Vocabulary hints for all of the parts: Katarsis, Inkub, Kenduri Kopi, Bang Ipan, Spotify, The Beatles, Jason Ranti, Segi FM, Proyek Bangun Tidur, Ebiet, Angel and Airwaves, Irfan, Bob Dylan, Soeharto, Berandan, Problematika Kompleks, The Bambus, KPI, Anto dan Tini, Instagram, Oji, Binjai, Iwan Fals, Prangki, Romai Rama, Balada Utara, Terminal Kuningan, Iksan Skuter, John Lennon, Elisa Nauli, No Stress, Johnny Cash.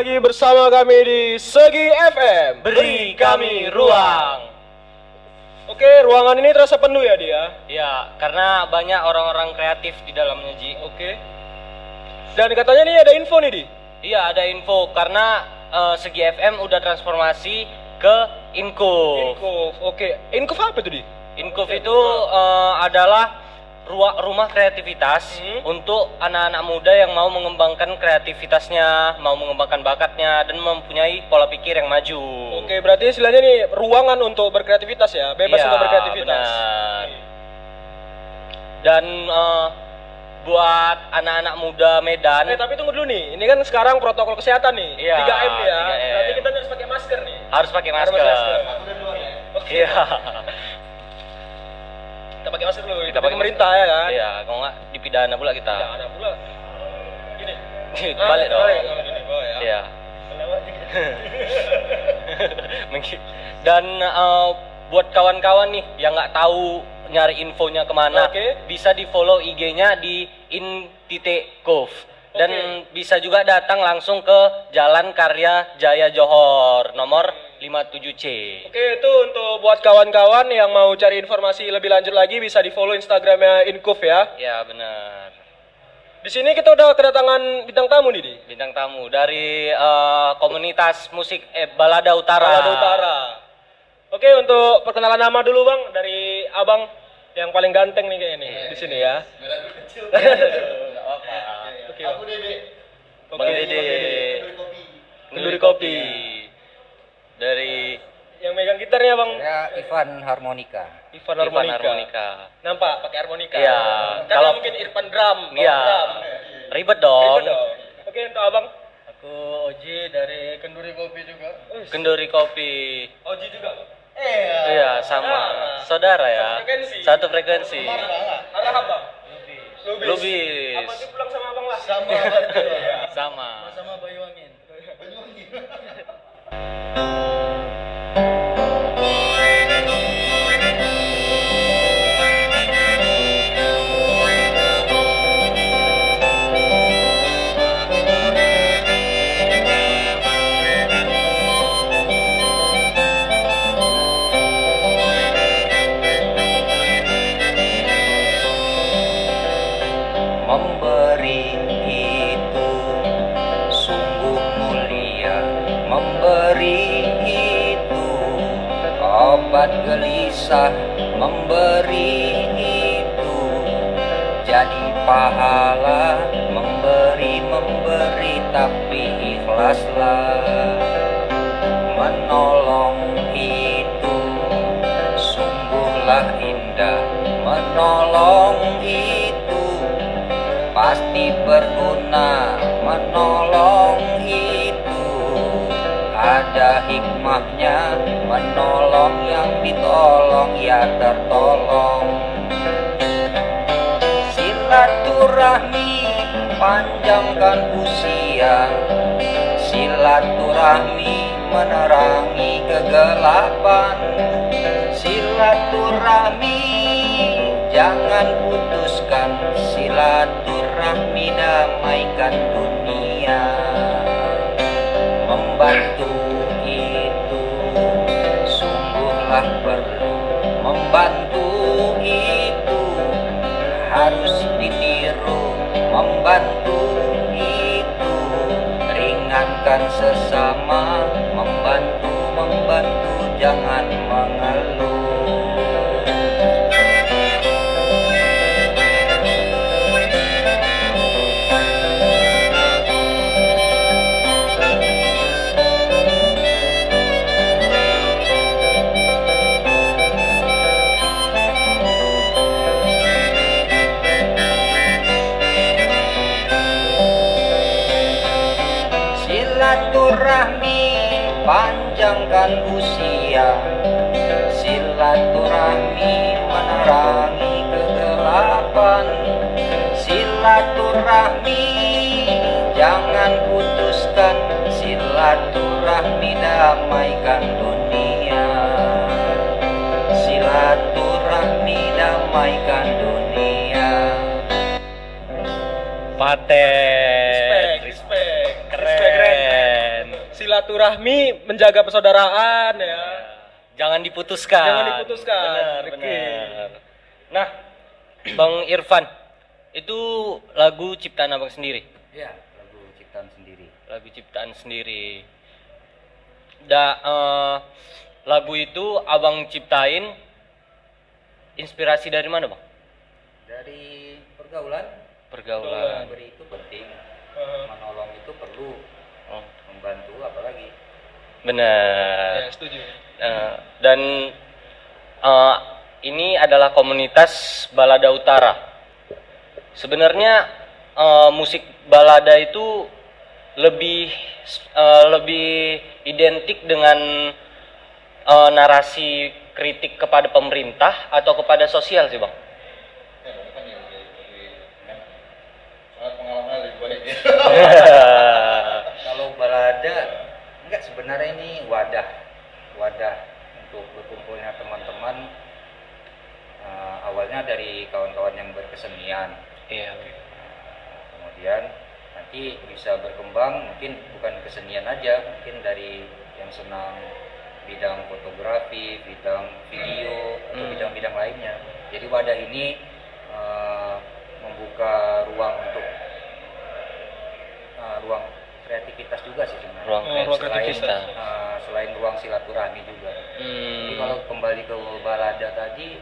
lagi bersama kami di Segi FM. Beri kami ruang. Oke, ruangan ini terasa penuh ya dia? Ya, karena banyak orang-orang kreatif di dalamnya, Ji. Oke. Dan katanya nih ada info nih, Di? Iya, ada info. Karena Segi FM udah transformasi ke Inkub. Inkub, oke. Inkub apa itu, Di? Inkub itu adalah rumah kreativitas untuk anak-anak muda yang mau mengembangkan kreativitasnya, mau mengembangkan bakatnya, dan mempunyai pola pikir yang maju. Oke, berarti istilahnya nih ruangan untuk berkreativitas ya, bebas ya, untuk berkreativitas. Benar. Dan buat anak-anak muda Medan. Tapi tunggu dulu nih, ini kan sekarang protokol kesehatan nih, ya, 3M ya. 3M. Berarti kita harus pakai masker nih. Harus pakai masker. Iya. Kita pakai masker dulu. Kita pakai pemerintah ya kan. Iya, kalau nggak dipidana pula kita. Pidana pula. Gini. Balik dong. Gini bawah ya. Iya. Dan buat kawan-kawan nih yang nggak tahu nyari infonya kemana, bisa di follow IG-nya di in.cove dan bisa juga datang langsung ke Jalan Karya Jaya Johor nomor 57C. Oke, itu untuk buat kawan-kawan yang mau cari informasi lebih lanjut lagi bisa di follow Instagramnya Inkub ya. Ya benar. Di sini kita udah kedatangan bintang tamu nih, Di. Bintang tamu dari komunitas musik Balada Utara. Balada Utara. Oke, untuk perkenalan nama dulu Bang dari abang yang paling ganteng nih kayaknya nih di sini ya. Oke. Aku Dede. Bang Dede. Kenduri Kopi. Dari yang megang gitarnya Bang. Ya, Ivan harmonika. Ivan harmonika. Nampak pakai harmonika. Iya. Kalau mungkin Irfan drum. Iya. Ribet dong. Oke, untuk abang. Aku Oji dari Kenduri Kopi juga. Kenduri Kopi. Oji juga. Iya, sama. Saudara ya. Satu frekuensi. Arah apa? Lubis. Abang tuh pulang sama abang lah. Sama. Sama. Sama Bayu Wangin. Gelisah memberi itu jadi pahala, memberi tapi ikhlaslah, menolong itu sungguhlah indah, menolong itu pasti berguna, menolong itu ada hikmahnya, menolong yang ditolong ya tertolong. Silaturahmi panjangkan usia, silaturahmi menerangi kegelapan, silaturahmi jangan putuskan, silaturahmi damaikan dunia, membantu itu sungguhlah perlu, membantu itu harus ditiru, membantu itu ringankan sesama, membantu jangan mengeluh. Panjangkan usia, silaturahmi menerangi kegelapan, silaturahmi jangan putuskan, silaturahmi damaikan dunia, silaturahmi damaikan dunia. Paten, respect, keren. silaturahmi, menjaga persaudaraan ya. Ya. Jangan diputuskan. Jangan diputuskan. Benar, benar. Nah, Bang Irfan, itu lagu ciptaan Abang sendiri? Iya, lagu ciptaan sendiri. Lagu ciptaan sendiri. Lagu itu Abang ciptain inspirasi dari mana, Bang? Dari pergaulan. Pergaulan. Memberi itu penting. Menolong itu perlu. Membantu apalagi. Benar. Ya, setuju. Dan ini adalah komunitas Balada Utara. Sebenarnya musik balada itu lebih identik dengan narasi kritik kepada pemerintah atau kepada sosial sih, Bang? Ya, bukan ya, soal pengalaman lebih baik. Kalau balada, enggak, sebenarnya ini wadah untuk berkumpulnya teman-teman. Awalnya dari kawan-kawan yang berkesenian. Iya. Kemudian nanti bisa berkembang, mungkin bukan kesenian aja, mungkin dari yang senang bidang fotografi, bidang video, atau bidang-bidang lainnya. Jadi wadah ini membuka ruang untuk ruang kreativitas juga sih sebenarnya. Selain ruang silaturahmi juga. Jadi kalau kembali ke balada tadi,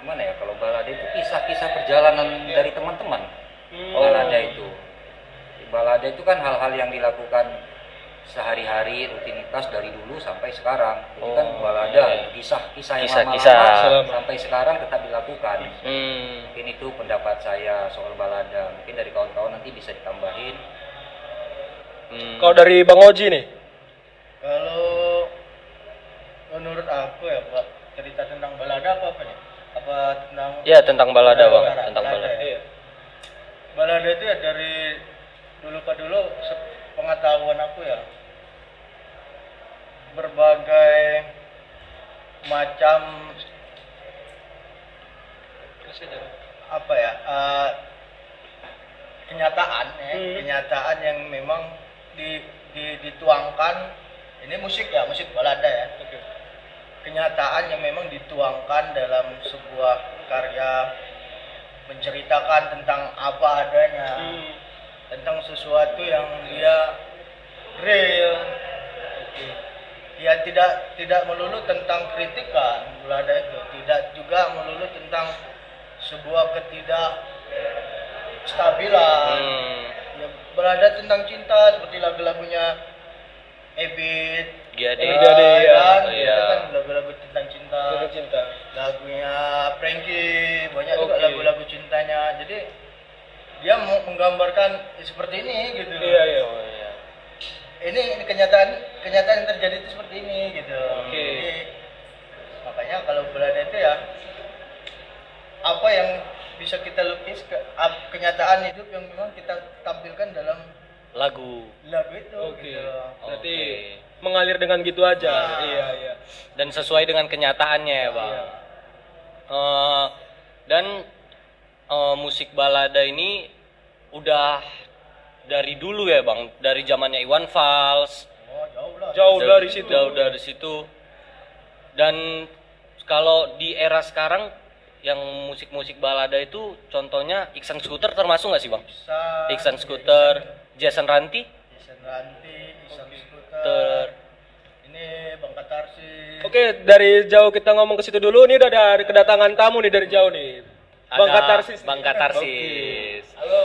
gimana ya, kalau balada itu kisah-kisah perjalanan dari teman-teman. Balada itu kan hal-hal yang dilakukan sehari-hari, rutinitas dari dulu sampai sekarang. Itu kan balada, kisah-kisah yang lama-lama sampai sekarang tetap dilakukan. Mungkin itu pendapat saya soal balada, mungkin dari kawan-kawan nanti bisa ditambahin. Kalau dari Bang Oji nih, kalau menurut aku ya Pak, cerita tentang balada apa nih? Apa tentang? Ya, tentang balada, Bang, tentang balada. Balada itu ya dari dulu pengetahuan aku ya, berbagai macam apa ya, kenyataan yang memang dituangkan. Ini musik ya, musik balada ya. Kenyataan yang memang dituangkan dalam sebuah karya, menceritakan tentang apa adanya, tentang sesuatu yang dia real. Ya, tidak melulu tentang kritikan balada itu, tidak juga melulu tentang sebuah ketidakstabilan. Ya, balada tentang cinta seperti lagu-lagunya Ebiet, Dia kan lagu-lagu tentang cinta. Lagunya Prangki banyak juga lagu-lagu cintanya. Jadi dia menggambarkan ya, seperti ini gitu. Iya. Ini kenyataan yang terjadi itu seperti ini gitu. Jadi, makanya kalau balada itu ya apa yang bisa kita lukis, kenyataan hidup yang memang kita tampilkan dalam lagu itu. Berarti mengalir dengan gitu aja. Iya. Dan sesuai dengan kenyataannya ya, Bang. Iya. Dan musik balada ini udah dari dulu ya, Bang, dari zamannya Iwan Fals. Jauh dari situ. Dan kalau di era sekarang yang musik-musik balada itu contohnya Iksan Skuter termasuk nggak sih, Bang? Iksan Skuter, Jason Ranti, Iksan Skuter. Ini Bang Katarsis. Oke, dari jauh kita ngomong ke situ dulu. Ini udah ada kedatangan tamu nih dari jauh nih. Bang Katarsis. Halo.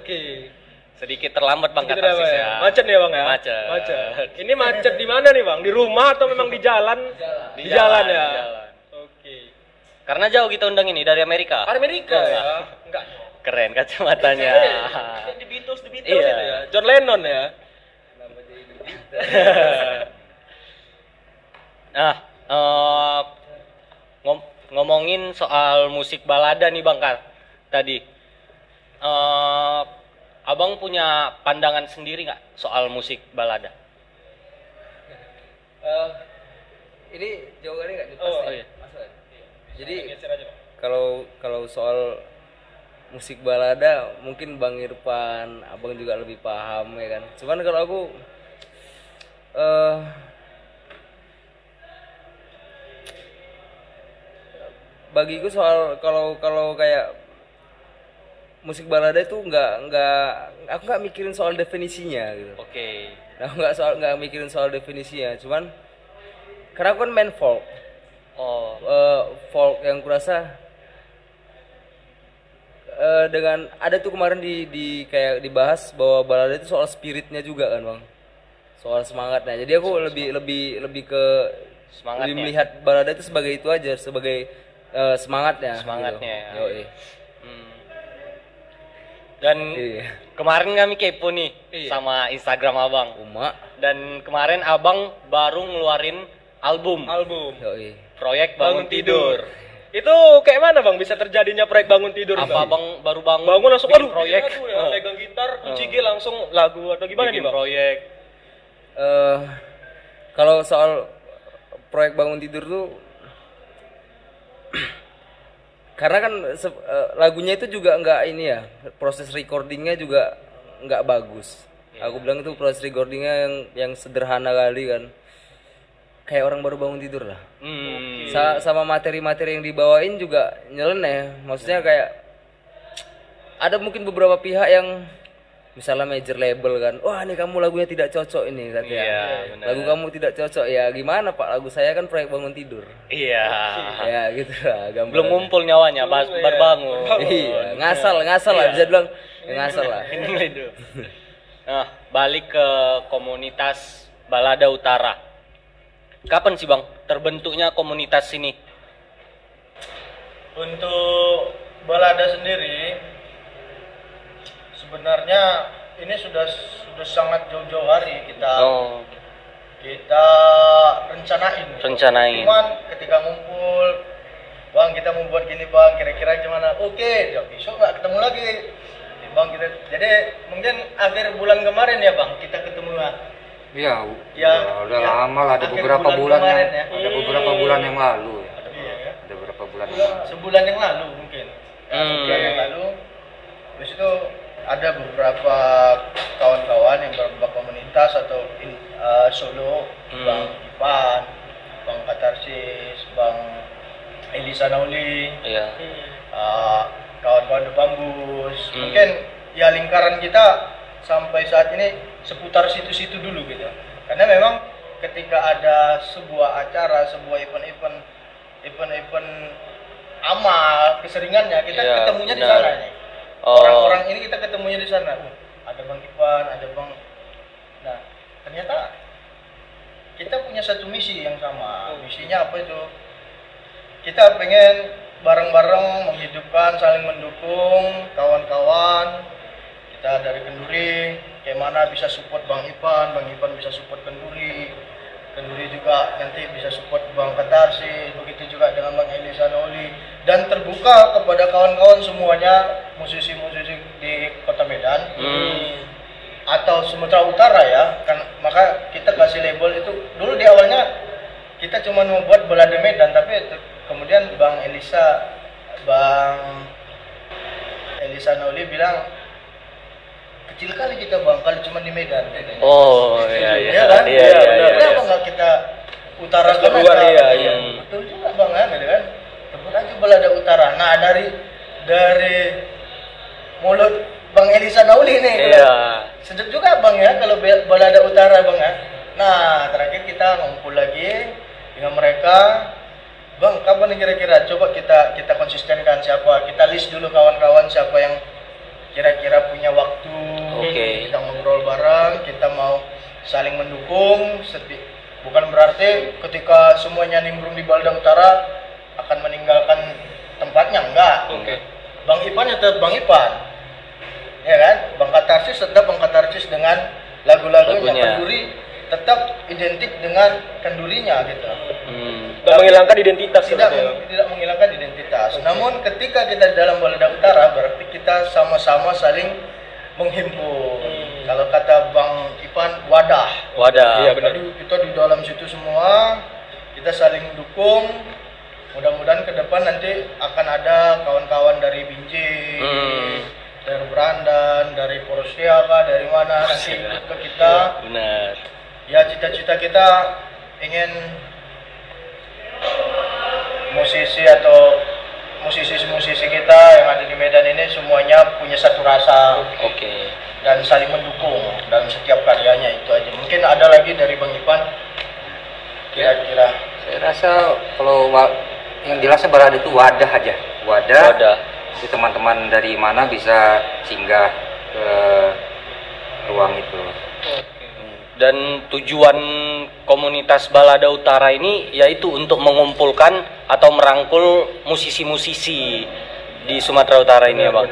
Oke. Sedikit terlambat Bang Katarsis ya. Macet ya, Bang ya? Macet. Ini macet di mana nih, Bang? Di rumah atau memang di jalan? Di jalan ya. Di jalan. Karena jauh kita undang ini dari Amerika ya. Enggak. Keren kacamatanya. The Beatles iya. Itu ya. John Lennon ya. Kenapa jadi The Beatles? Nah, ngomongin soal musik balada nih Bang Kar. Tadi Abang punya pandangan sendiri nggak soal musik balada? Ini jauh kali nggak jelas. Oh, iya. Jadi kalau soal musik balada mungkin Bang Irfan, Abang juga lebih paham ya kan. Cuman kalau aku Bagiku soal kalau kayak musik balada itu aku nggak mikirin soal definisinya gitu. Oke. Nah, nggak mikirin soal definisinya, cuman karena aku kan main folk. Oh. Folk yang kurasa dengan ada tuh kemarin di kayak dibahas bahwa balada itu soal spiritnya juga kan, Bang. Soal semangatnya. Jadi aku lebih ke semangatnya. Lebih melihat balada itu sebagai itu aja, sebagai semangatnya. Gitu. Ya. Dan kemarin kami kepo nih sama Instagram Abang. Dan kemarin Abang baru ngeluarin album. Proyek Bangun Tidur. Itu kayak mana Bang bisa terjadinya Proyek Bangun Tidur? Apa Bang baru bangun langsung aduh proyek. Ya, pegang gitar, kunci G langsung lagu atau gimana bikin nih Bang? Proyek. Kalau soal Proyek Bangun Tidur tuh karena kan lagunya itu juga nggak ini ya, proses recordingnya juga nggak bagus. Yeah. Aku bilang itu proses recordingnya yang sederhana kali kan, kayak orang baru bangun tidur lah. Sama materi-materi yang dibawain juga nyeleneh, maksudnya kayak ada mungkin beberapa pihak yang misalnya major label kan, wah ini kamu lagunya tidak cocok ini katanya. Yeah, lagu kamu tidak cocok, ya gimana Pak, lagu saya kan Proyek Bangun Tidur. Iya. Yeah. Ya gitu lah gambarnya. Belum ngumpul nyawanya, baru bangun. Iya, ngasal lah bisa bilang, ngasal lah. Nah, balik ke komunitas Balada Utara. Kapan sih Bang terbentuknya komunitas ini? Untuk Balada sendiri sebenarnya ini sudah sangat jauh-jauh hari kita rencanain. Cuman ketika ngumpul, Bang kita mau buat gini Bang, kira-kira gimana? Oke, besok nggak ketemu lagi, Bang kita. Jadi mungkin akhir bulan kemarin ya Bang kita ketemu lah. Iya, udah lama lah. Ada beberapa bulan yang lalu. Ada beberapa bulan. Sebulan yang lalu mungkin. Sebulan yang lalu. Terus itu ada beberapa kawan-kawan yang beberapa komunitas atau solo, Bang Ipan, Bang Katarsis, Bang Elisa Nauli, kawan-kawan The Bambus, mungkin ya lingkaran kita sampai saat ini seputar situ-situ dulu gitu. Karena memang ketika ada sebuah acara, sebuah event amal keseringannya kita ketemunya di sana nih. Orang-orang ini kita ketemunya di sana. Ada Bang Ipan, ada Bang. Nah, ternyata kita punya satu misi yang sama. Misinya apa itu? Kita pengen bareng-bareng menghidupkan, saling mendukung kawan-kawan. Kita dari Kenduri, kayak mana bisa support Bang Ipan bisa support Kenduri. Kenduri juga nanti bisa support Bang Katarsis, begitu juga dengan Bang Elisa Nauli, dan terbuka kepada kawan-kawan semuanya musisi-musisi di Kota Medan atau Sumatera Utara ya kan. Maka kita kasih label itu dulu, di awalnya kita cuma membuat Balada Medan, tapi kemudian Bang Elisa Nauli bilang kecil kali kita Bang, kali cuma di Medan. Kenapa nggak kita utarakan aja? Betul juga Bang, kan? Sebut aja Balada Utara. Nah dari mulut Bang Elisa Nauli nih, sedap juga Bang ya kalau Balada Utara Bang ya. Nah terakhir kita ngumpul lagi dengan mereka. Bang, kapan kira-kira coba kita konsistenkan siapa? Kita list dulu kawan-kawan siapa yang kira-kira punya waktu. Kita ngobrol bareng, kita mau saling mendukung. Bukan berarti ketika semuanya nimbrung di Balada Utara akan meninggalkan tempatnya, enggak. Bang Ipan tetap Bang Ipan, ya kan? Bang Katarsis tetap Bang Katarsis dengan lagu-lagunya. Kenduri tetap identik dengan kendurinya gitu. Tidak menghilangkan identitas. Tidak menghilangkan identitas. Namun ketika kita dalam Balada Utara berarti kita sama-sama saling menghimpun. Kalau kata Bang Ipan, wadah. Iya benar. Kita di dalam situ semua, kita saling dukung. Mudah-mudahan ke depan nanti akan ada kawan-kawan dari Binjai, dari Berandan, dari Porosia, dari mana nanti ke kita. Benar. Ya, cita-cita kita ingin musisi atau musisi-musisi kita yang ada di Medan ini semuanya punya satu rasa. Oke. Okay. Dan saling mendukung dalam setiap karyanya, itu aja. Mungkin ada lagi dari Bang Ipan. Kira-kira. Saya rasa kalau yang jelasnya Balada itu wadah aja. Wadah. Jadi teman-teman dari mana bisa singgah ke ruang itu. Dan tujuan komunitas Balada Utara ini yaitu untuk mengumpulkan atau merangkul musisi-musisi di Sumatera Utara ini ya, Bang.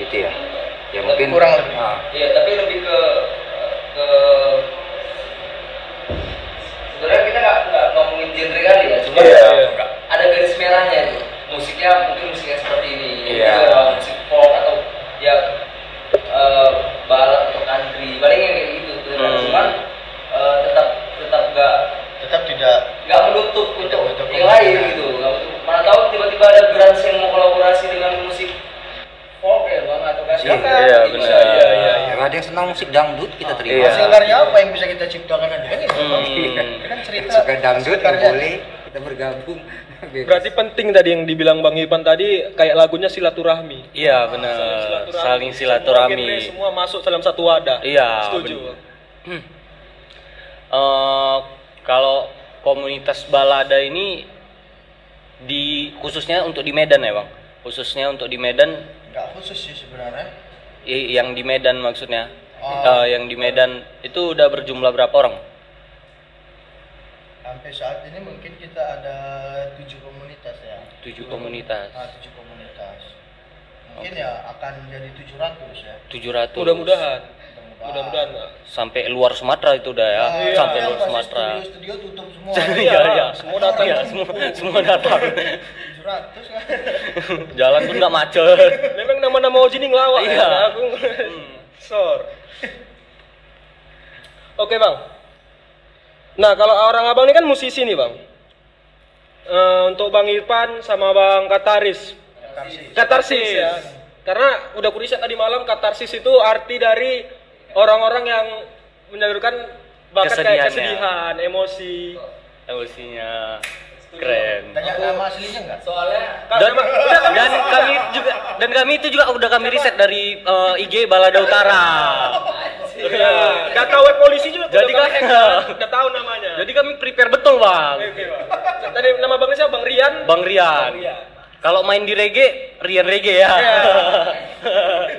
Gitu ya. Ya mungkin kurang lebih. Iya, tapi lebih ke sebenarnya kita nggak ngomongin genre kali ya, cuma ada garis merahnya nih. Musiknya mungkin musiknya seperti ini, musik folk atau ya balad atau country, paling yang kayak gitu. Cuman tetap tidak menutup untuk yang lain gitu. Mana tahu tiba-tiba ada brands yang mau kolaborasi dengan musik. Oke, Bang, atau kasih kan? Iya, benar. Ada yang senang musik dangdut kita terima. Sebenarnya apa yang bisa kita ciptakan kan itu? Kan cerita suka dangdut boleh kita bergabung. Berarti penting tadi yang dibilang Bang Ipan tadi, kayak lagunya silaturahmi. Iya, benar. Saling silaturahmi. Semua masuk dalam satu wadah. Iya. Setuju. Kalau komunitas Balada ini di khususnya untuk di Medan ya, Bang. Khususnya untuk di Medan, nggak khusus sih sebenarnya. Yang di Medan maksudnya, yang di Medan itu udah berjumlah berapa orang? Sampai saat ini mungkin kita ada 7 komunitas ya. 7 komunitas. 7 komunitas. Mungkin ya akan jadi 700 ya. 700. Mudah-mudahan sampai luar Sumatera itu udah ya. Sampai luar Sumatera. Studio tutup semua. Iya. Semua datang ya, semua datang. 100 kan? Jalan pun nggak macet. Memang nama-nama Oji ini ngelawak. Iya. Ya? Aku sor. Oke, Bang. Nah, kalau orang abang ini kan musisi nih, Bang. Untuk Bang Irfan sama Bang Katarsis. Ya. Karena udah kuriset tadi malam, katarsis itu arti dari orang-orang yang menyalurkan bakat kayak kesedihan, emosinya. Keren. Tanya nama aslinya enggak? Soalnya kami itu juga udah kami riset dari IG Balada Utara. Iya. Data web polisi juga jadi udah tahu namanya. Jadi kami prepare betul, Bang. Oke, Bang. Tadi nama Bangnya siapa? Bang Rian. Kalau main di reggae, Rian reggae ya.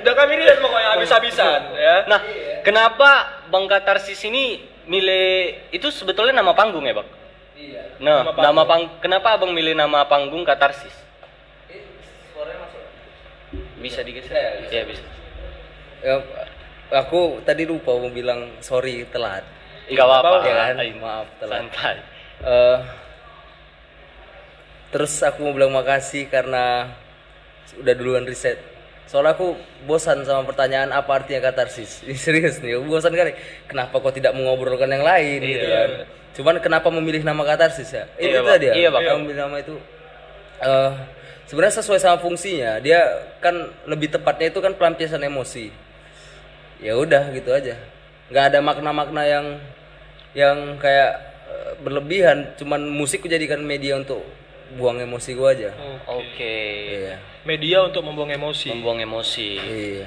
Udah kami riset pokoknya habis-habisan ya. Nah, kenapa Bang Katarsis ini milih itu sebetulnya nama panggung ya, Bang? Iya. Nah, kenapa Abang milih nama panggung Katarsis? Suaranya masuk. Bisa digeser? Iya, bisa. Ya, aku tadi lupa mau bilang sorry telat. Enggak apa-apa. Ya kan? Maaf telat. Santai. Terus aku mau bilang makasih karena udah duluan riset. Soalnya aku bosan sama pertanyaan apa artinya katarsis. Serius nih, bosan kali. Kenapa kok tidak mengobrolkan yang lain gitu kan? Cuman kenapa memilih nama katarsis ya? Itu tadi ya. Iya, memilih nama itu sebenarnya sesuai sama fungsinya. Dia kan lebih tepatnya itu kan pelampiasan emosi. Ya udah gitu aja. Enggak ada makna-makna yang kayak berlebihan, cuman musik kujadikan media untuk buang emosi gua aja. Oke. Iya. Media untuk membuang emosi. Iya.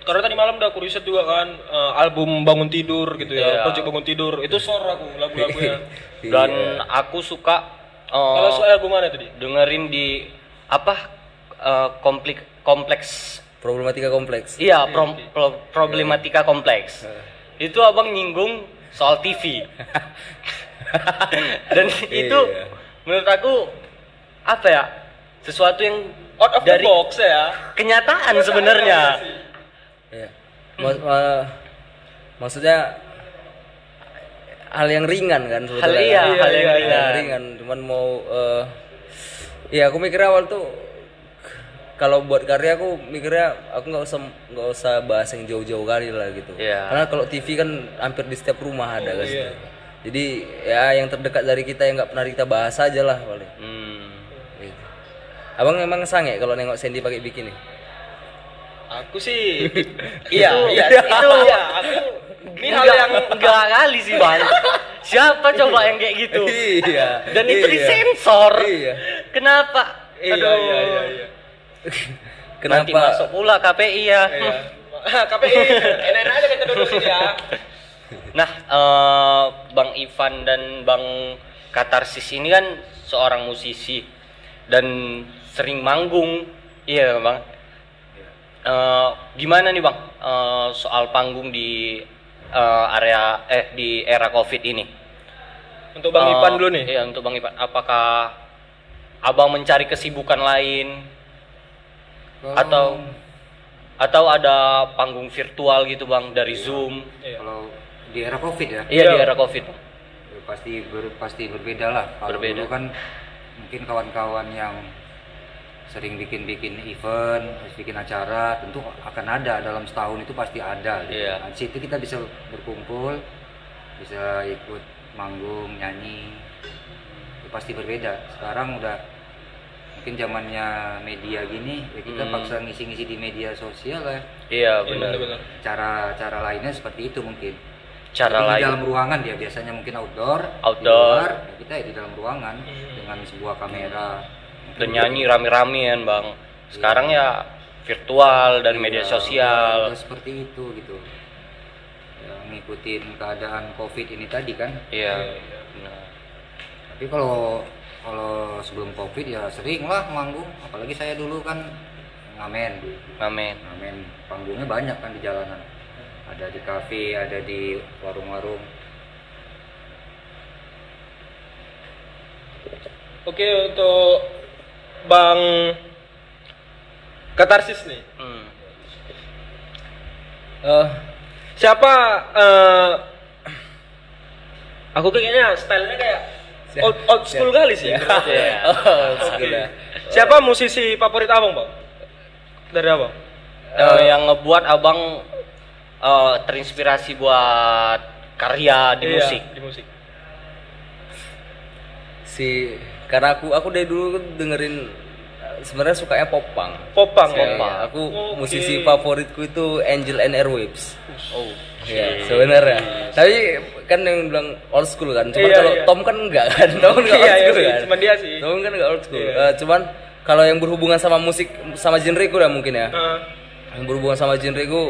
Karena tadi malam udah aku riset juga kan album Bangun Tidur gitu ya. Proyek Bangun Tidur itu sore aku lagu-lagunya. Dan aku suka kalau soal gimana tadi? Dengerin di kompleks Problematika Kompleks. Iya, Problematika Kompleks. Itu Abang nyinggung soal TV. Dan itu menurut aku apa ya? Sesuatu yang out of the box ya. Kenyataan sebenarnya. Ya. Maksudnya hal yang ringan kan sebetulnya. Hal yang ringan. Cuman mau ya aku mikirnya awal tuh kalau buat karya aku mikirnya aku nggak usah bahas yang jauh-jauh kali lah gitu. Yeah. Karena kalau TV kan hampir di setiap rumah ada kan. Yeah. Jadi ya yang terdekat dari kita yang nggak pernah kita bahas aja lah paling. Gitu. Abang memang sange kalau nengok Sandy pakai bikini. Aku sih, iya, itu, aku Ini hal yang enggak kali sih Bang. Siapa coba yang kayak gitu? Iya. Dan itu disensor. Iya. Kenapa? Iya. Kenapa? Nanti masuk pula KPI ya. Iya. KPI, enak-enak aja kita duduk sini ya. Nah, Bang Ivan dan Bang Katarsis ini kan seorang musisi dan sering manggung, iya Bang. Gimana nih Bang soal panggung di area di era Covid ini? Untuk Bang Ipan dulu nih. Iya, untuk Bang Ipan. Apakah Abang mencari kesibukan lain? Atau ada panggung virtual gitu Bang dari Zoom? Iya. Kalau di era Covid ya? Iya, di era Covid. Pasti berbeda lah. Kalau dulu kan mungkin kawan-kawan yang sering bikin event, bikin acara, tentu akan ada dalam setahun itu pasti ada. Yeah. Di situ kita bisa berkumpul, bisa ikut manggung, nyanyi, itu pasti berbeda. Sekarang udah mungkin zamannya media gini, ya kita paksa ngisi-ngisi di media sosial lah. Iya benar. Cara lainnya seperti itu mungkin. Cara lain. Di dalam ruangan dia biasanya mungkin outdoor. Di luar, kita ya di dalam ruangan dengan sebuah kamera. Dan nyanyi rame-ramean Bang. Sekarang ya virtual dan media sosial. Seperti itu gitu. Ya, ngikutin keadaan Covid ini tadi kan. Iya. Nah. Tapi kalau sebelum Covid ya sering lah manggung. Apalagi saya dulu kan ngamen. Panggungnya banyak kan di jalanan. Ada di kafe, ada di warung-warung. Oke, untuk Bang Katarsis nih. Aku kayaknya stylenya kayak old school kali sih. Yeah. Siapa musisi favorit Abang, Bang? Dari Abang? Yang ngebuat Abang terinspirasi buat karya di musik. Karena aku dari dulu dengerin, sebenarnya sukanya pop punk. Aku musisi favoritku itu Angel and Airwaves. Ya, sebenarnya. Tapi kan yang bilang old school kan. Cuman kalau Tom kan enggak kan. Tom enggak old school kan. Cuman dia sih. Tom kan enggak old school. Cuman kalau yang berhubungan sama musik sama genre ku lah mungkin ya. Yang berhubungan sama genre ku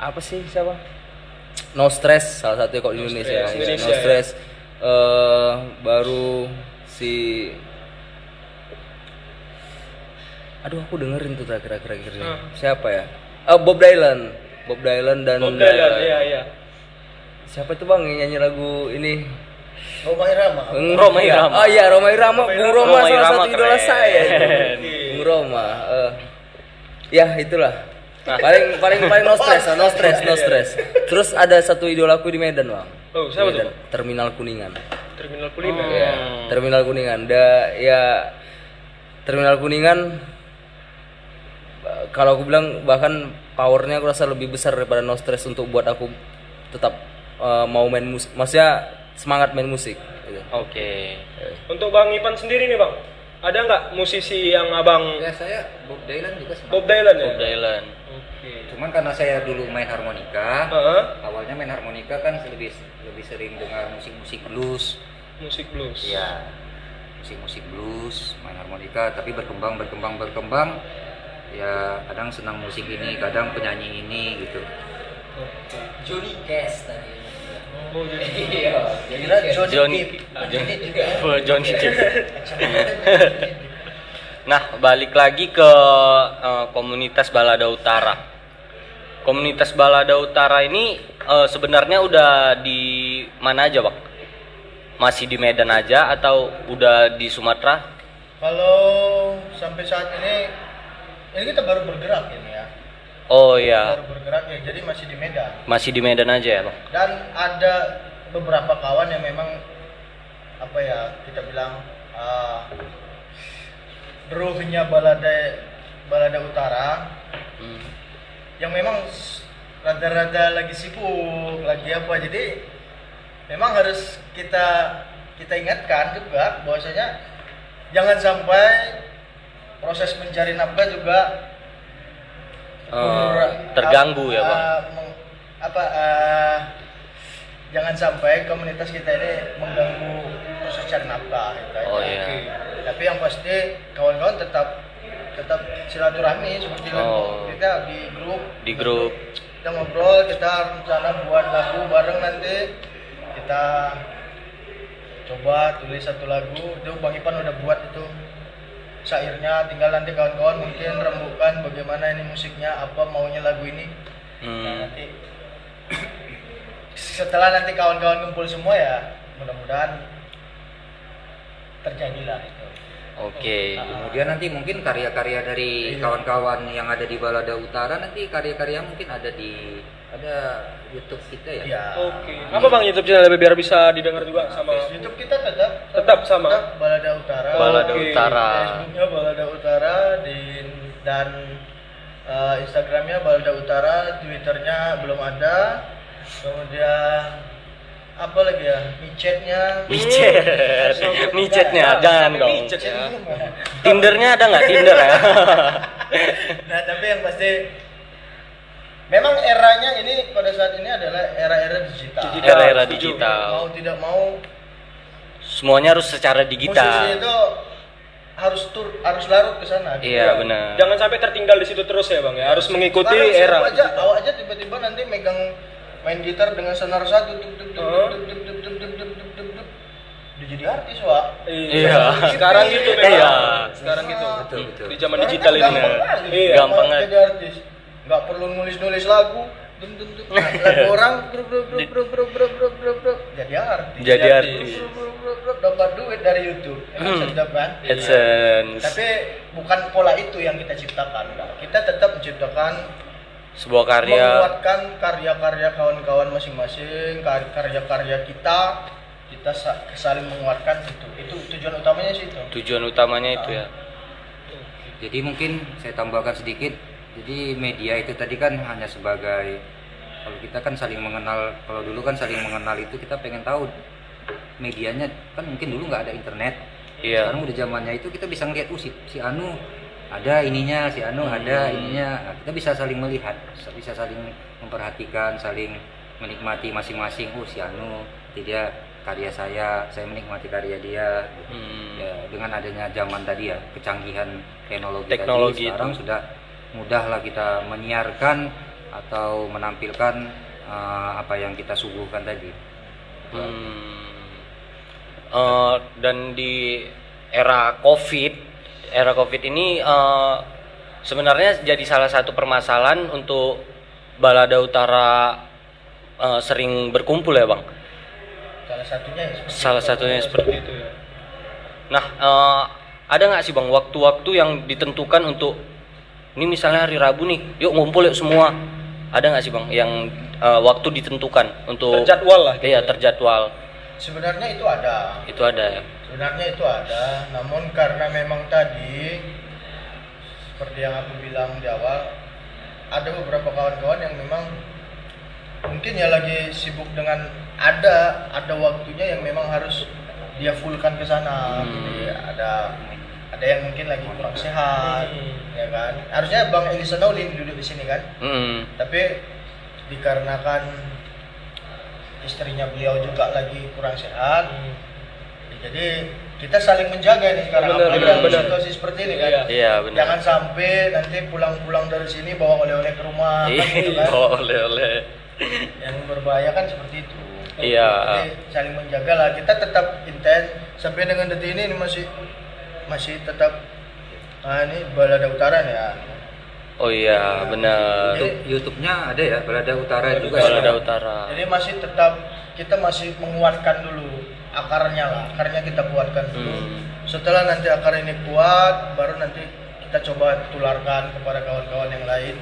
apa sih siapa? No Stress salah satunya kok di Indonesia. No Stress. Baru si aku dengerin tuh terakhir ini. Siapa ya? Bob Dylan dan Bob Dylan. Siapa tuh Bang yang nyanyi lagu ini? Romai Rama. Oh iya, Romai Rama. Bung Roma salah satu idola saya. Bung Roma. Ya itulah. Paling no stress. Terus ada satu idolaku di Medan, Bang. Oh, siapa tuh? Terminal Kuningan. Ya, Terminal Kuningan. Terminal Kuningan kalau aku bilang bahkan powernya aku rasa lebih besar daripada No Stress untuk buat aku tetap mau main musik. Maksudnya semangat main musik. Gitu. Oke. Untuk Bang Ipan sendiri nih, Bang. Ada nggak musisi yang Abang? Ya saya Bob Dylan juga sih. Bob Dylan. Oke. Cuman karena saya dulu main harmonika, awalnya main harmonika kan lebih sering dengar musik blues. Iya. Musik blues, main harmonika, tapi berkembang. Ya kadang senang musik ini, kadang penyanyi ini gitu. Oke. Johnny Cash tadi. Nah, balik lagi ke komunitas Balada Utara. Komunitas Balada Utara ini sebenarnya udah di mana aja, Bang? Masih di Medan aja atau udah di Sumatera? Kalau sampai saat ini kita baru bergerak ini ya. Oh iya. Baru bergerak ya, jadi masih di Medan. Masih di Medan aja ya, Bang. Dan ada beberapa kawan yang memang kita bilang ruhnya Balada Utara. Yang memang rada-rada lagi sibuk, lagi apa. Jadi memang harus kita ingatkan juga bahwasanya jangan sampai proses mencari nafkah juga terganggu ya Bang? Jangan sampai komunitas kita ini mengganggu proses cari nafkah gitu. Oh iya. Okay. Tapi yang pasti kawan-kawan tetap silaturahmi seperti kita di grup kita ngobrol, kita rencana buat lagu bareng nanti. Kita coba tulis satu lagu, itu Bang Ipan udah buat itu syairnya, tinggal nanti kawan-kawan mungkin rembukan bagaimana ini musiknya, apa maunya lagu ini. Nah, nanti setelah nanti kawan-kawan kumpul semua ya mudah-mudahan terjadilah itu. Oke. Kemudian nanti mungkin karya-karya dari kawan-kawan yang ada di Balada Utara, nanti karya-karya mungkin ada YouTube kita ya. Iya. Oke. Apa Bang YouTube channel biar bisa didengar juga sama YouTube kita tetap sama Balada Utara. Balada Utara. Facebooknya Balada Utara dan Instagramnya Balada Utara, Twitternya belum ada. Kemudian apa lagi ya? Micetnya jangan dong. Tindernya ada nggak? Tinder ya. Nah, tapi yang pasti memang eranya ini pada saat ini adalah era-era digital. Era-era digital. Mau tidak mau semuanya harus secara digital. Musisi itu harus larut ke sana. Gitu. Iya, benar. Jangan sampai tertinggal di situ terus ya, Bang ya. Harus mengikuti era. Awak aja tiba-tiba nanti megang main gitar dengan senar satu, udah jadi artis, Wak. Iya. Sekarang gitu memang. Iya. Sekarang gitu. Betul. Di zaman digital ini. Iya. Gampang banget. Jadi artis. Enggak perlu nulis-nulis lagu. Lagu orang jadi artis. Dapat duit dari YouTube. AdSense. Tapi bukan pola itu yang kita ciptakan. Kita tetap menciptakan sebuah karya, menguatkan karya-karya kawan-kawan masing-masing, karya-karya kita saling menguatkan itu tujuan utamanya sih itu. Tujuan utamanya itu ya. Jadi mungkin saya tambahkan sedikit. Jadi media itu tadi kan hanya sebagai, kalau kita kan saling mengenal, kalau dulu kan saling mengenal itu kita pengen tahu medianya kan, mungkin dulu nggak ada internet. Iya. Sekarang udah zamannya itu kita bisa ngeliat si Anu ada ininya, si Anu ada ininya. Kita bisa saling melihat, bisa saling memperhatikan, saling menikmati masing-masing. Si Anu tidak karya saya menikmati karya dia. Ya, dengan adanya zaman tadi ya, kecanggihan teknologi tadi, sekarang itu sudah mudahlah kita menyiarkan atau menampilkan apa yang kita suguhkan tadi. Dan di era COVID ini sebenarnya jadi salah satu permasalahan untuk Balada Utara sering berkumpul ya Bang. Salah satunya seperti itu ya. Nah, ada nggak sih Bang waktu-waktu yang ditentukan untuk ini, misalnya hari Rabu nih, yuk ngumpul yuk semua. Ada nggak sih Bang yang waktu ditentukan untuk terjadwal lah? Iya, terjadwal. Sebenarnya itu ada. Namun karena memang tadi seperti yang aku bilang di awal, ada beberapa kawan-kawan yang memang mungkin ya lagi sibuk dengan ada waktunya yang memang harus dia fullkan ke sana. Jadi ada yang mungkin lagi kurang sehat, ya kan. Harusnya Bang Elisa Nauli duduk di sini kan. Tapi dikarenakan istrinya beliau juga lagi kurang sehat. Jadi kita saling menjaga nih sekarang, apalagi situasi seperti ini kan. Iya, benar. Jangan sampai nanti pulang-pulang dari sini bawa oleh-oleh ke rumah. Iya, kan, gitu kan. Oleh-oleh. Yang berbahaya kan seperti itu. Iya. Jadi saling menjaga lah. Kita tetap intens sampai dengan detik ini masih tetap. Nah, ini Balada Utara nih ya. Oh iya, benar. YouTube-nya ada ya, Balada Utara juga. Balada Utara. Jadi masih tetap kita masih menguatkan dulu akarnya lah, akarnya kita kuatkan dulu. Setelah nanti akar ini kuat, baru nanti kita coba tularkan kepada kawan-kawan yang lain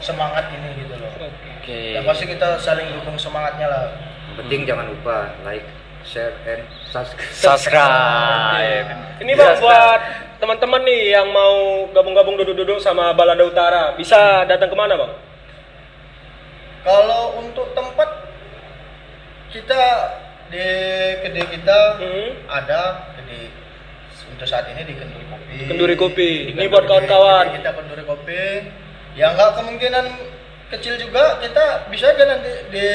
semangat ini gitu loh. Oke. Ya pasti kita saling dukung semangatnya lah. Penting jangan lupa like, share, and subscribe. Ini Bang buat teman-teman nih yang mau gabung-gabung duduk-duduk sama Balada Utara, bisa datang kemana Bang? Kalau untuk tempat kita di kedai kita ada untuk saat ini di Kenduri Kopi. Ini buat kawan-kawan. Kita Kenduri Kopi. Ya nggak, kemungkinan kecil juga kita bisa aja nanti di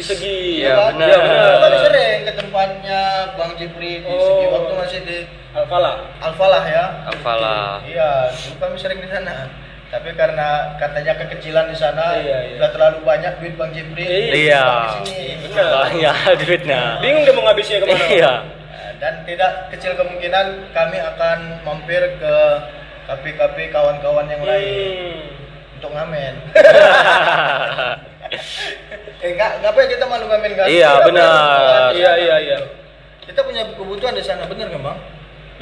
segi ya, benar. Ya, kan sering ke tempatnya Bang Jipri di Segi waktu masih di Alfalah. Iya, dulu kami sering di sana. Tapi karena katanya kekecilan di sana, sudah terlalu banyak duit Bang Jipri. Iya. Banyak duitnya. Bingung dia mau ngabisnya kemana. Iya. Dan tidak kecil kemungkinan kami akan mampir ke kafe-kafe kawan-kawan yang lain untuk ngamen. Enggak apa ya, kita malu ngamen kan? Iya, benar. Iya. Kita punya kebutuhan di sana, benar nggak Bang?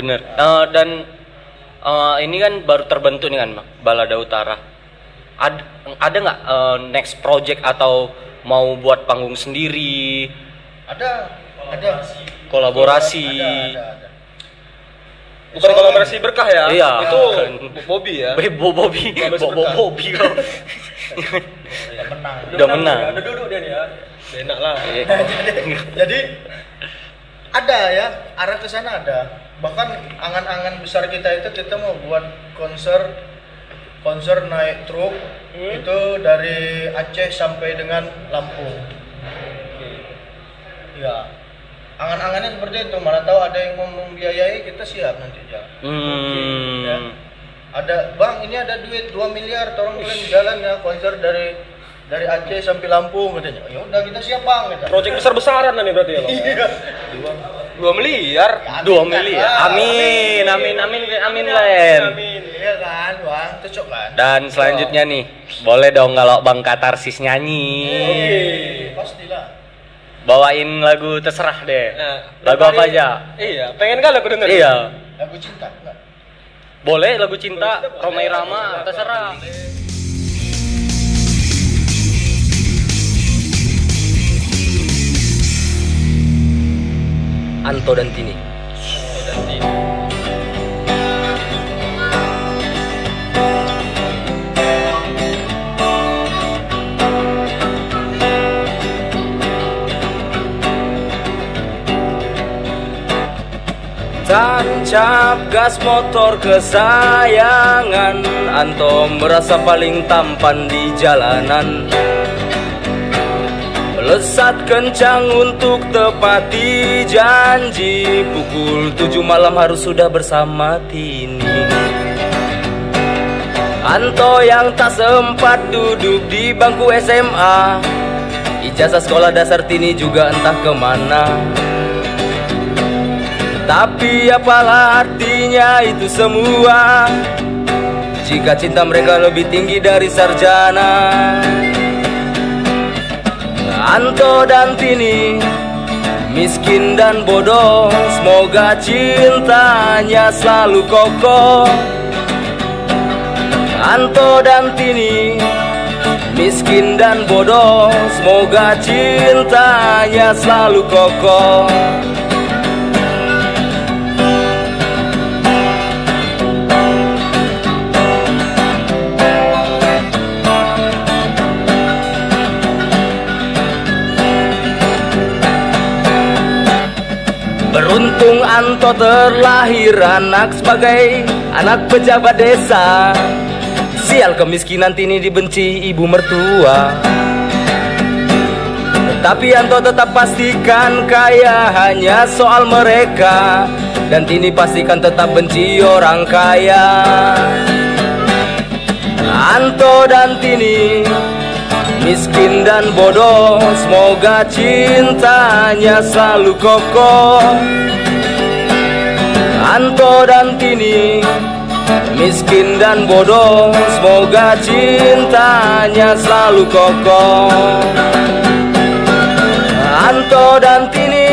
Benar. Dan ini kan baru terbentuk nih kan Bang, Balada Utara. Ada nggak next project atau mau buat panggung sendiri? Ada. Kolaborasi. Bukan kolaborasi berkah ya? Iya. Itu Bobby ya. Bobby. Udah menang. Udah duduk dia nih ya. Enak lah. Jadi ada ya, arah ke sana ada. Bahkan angan-angan besar kita itu kita mau buat konser naik truk itu dari Aceh sampai dengan Lampung. Iya. Angan-angannya seperti itu, mana tahu ada yang mau membiayai, kita siap nanti aja. Ya. Ada, Bang, ini ada duit 2 miliar, tolong kalian jalan ya konser dari Aceh sampai Lampung katanya. Ya udah, kita siap, Bang. Gitu. Proyek besar-besaran nih berarti ya, Bang. Iya. 2 miliar. Amin. Iya kan, Bang. Cocok kan? Dan selanjutnya nih, boleh dong kalau Bang Katarsis nyanyi. Pastilah. Bawain lagu terserah deh. Nah, lagu apa aja? Iya, pengen kan lagu denger? Iya. Lagu cinta enggak? Boleh lagu cinta, Romai Rama, terserah. Anto dan Tini. Tancap gas motor kesayangan, Anto merasa paling tampan di jalanan. Lesat kencang untuk tepati janji, pukul 7 malam harus sudah bersama Tini. Anto yang tak sempat duduk di bangku SMA, ijazah sekolah dasar Tini juga entah kemana. Tapi apalah artinya itu semua jika cinta mereka lebih tinggi dari sarjana. Anto dan Tini miskin dan bodoh, semoga cintanya selalu kokoh. Anto dan Tini miskin dan bodoh, semoga cintanya selalu kokoh. Beruntung Anto terlahir anak sebagai anak pejabat desa. Sial kemiskinan Tini dibenci ibu mertua. Tapi Anto tetap pastikan kaya hanya soal mereka, dan Tini pastikan tetap benci orang kaya. Anto dan Tini miskin dan bodoh, semoga cintanya selalu kokoh. Anto dan Tini miskin dan bodoh, semoga cintanya selalu kokoh. Anto dan Tini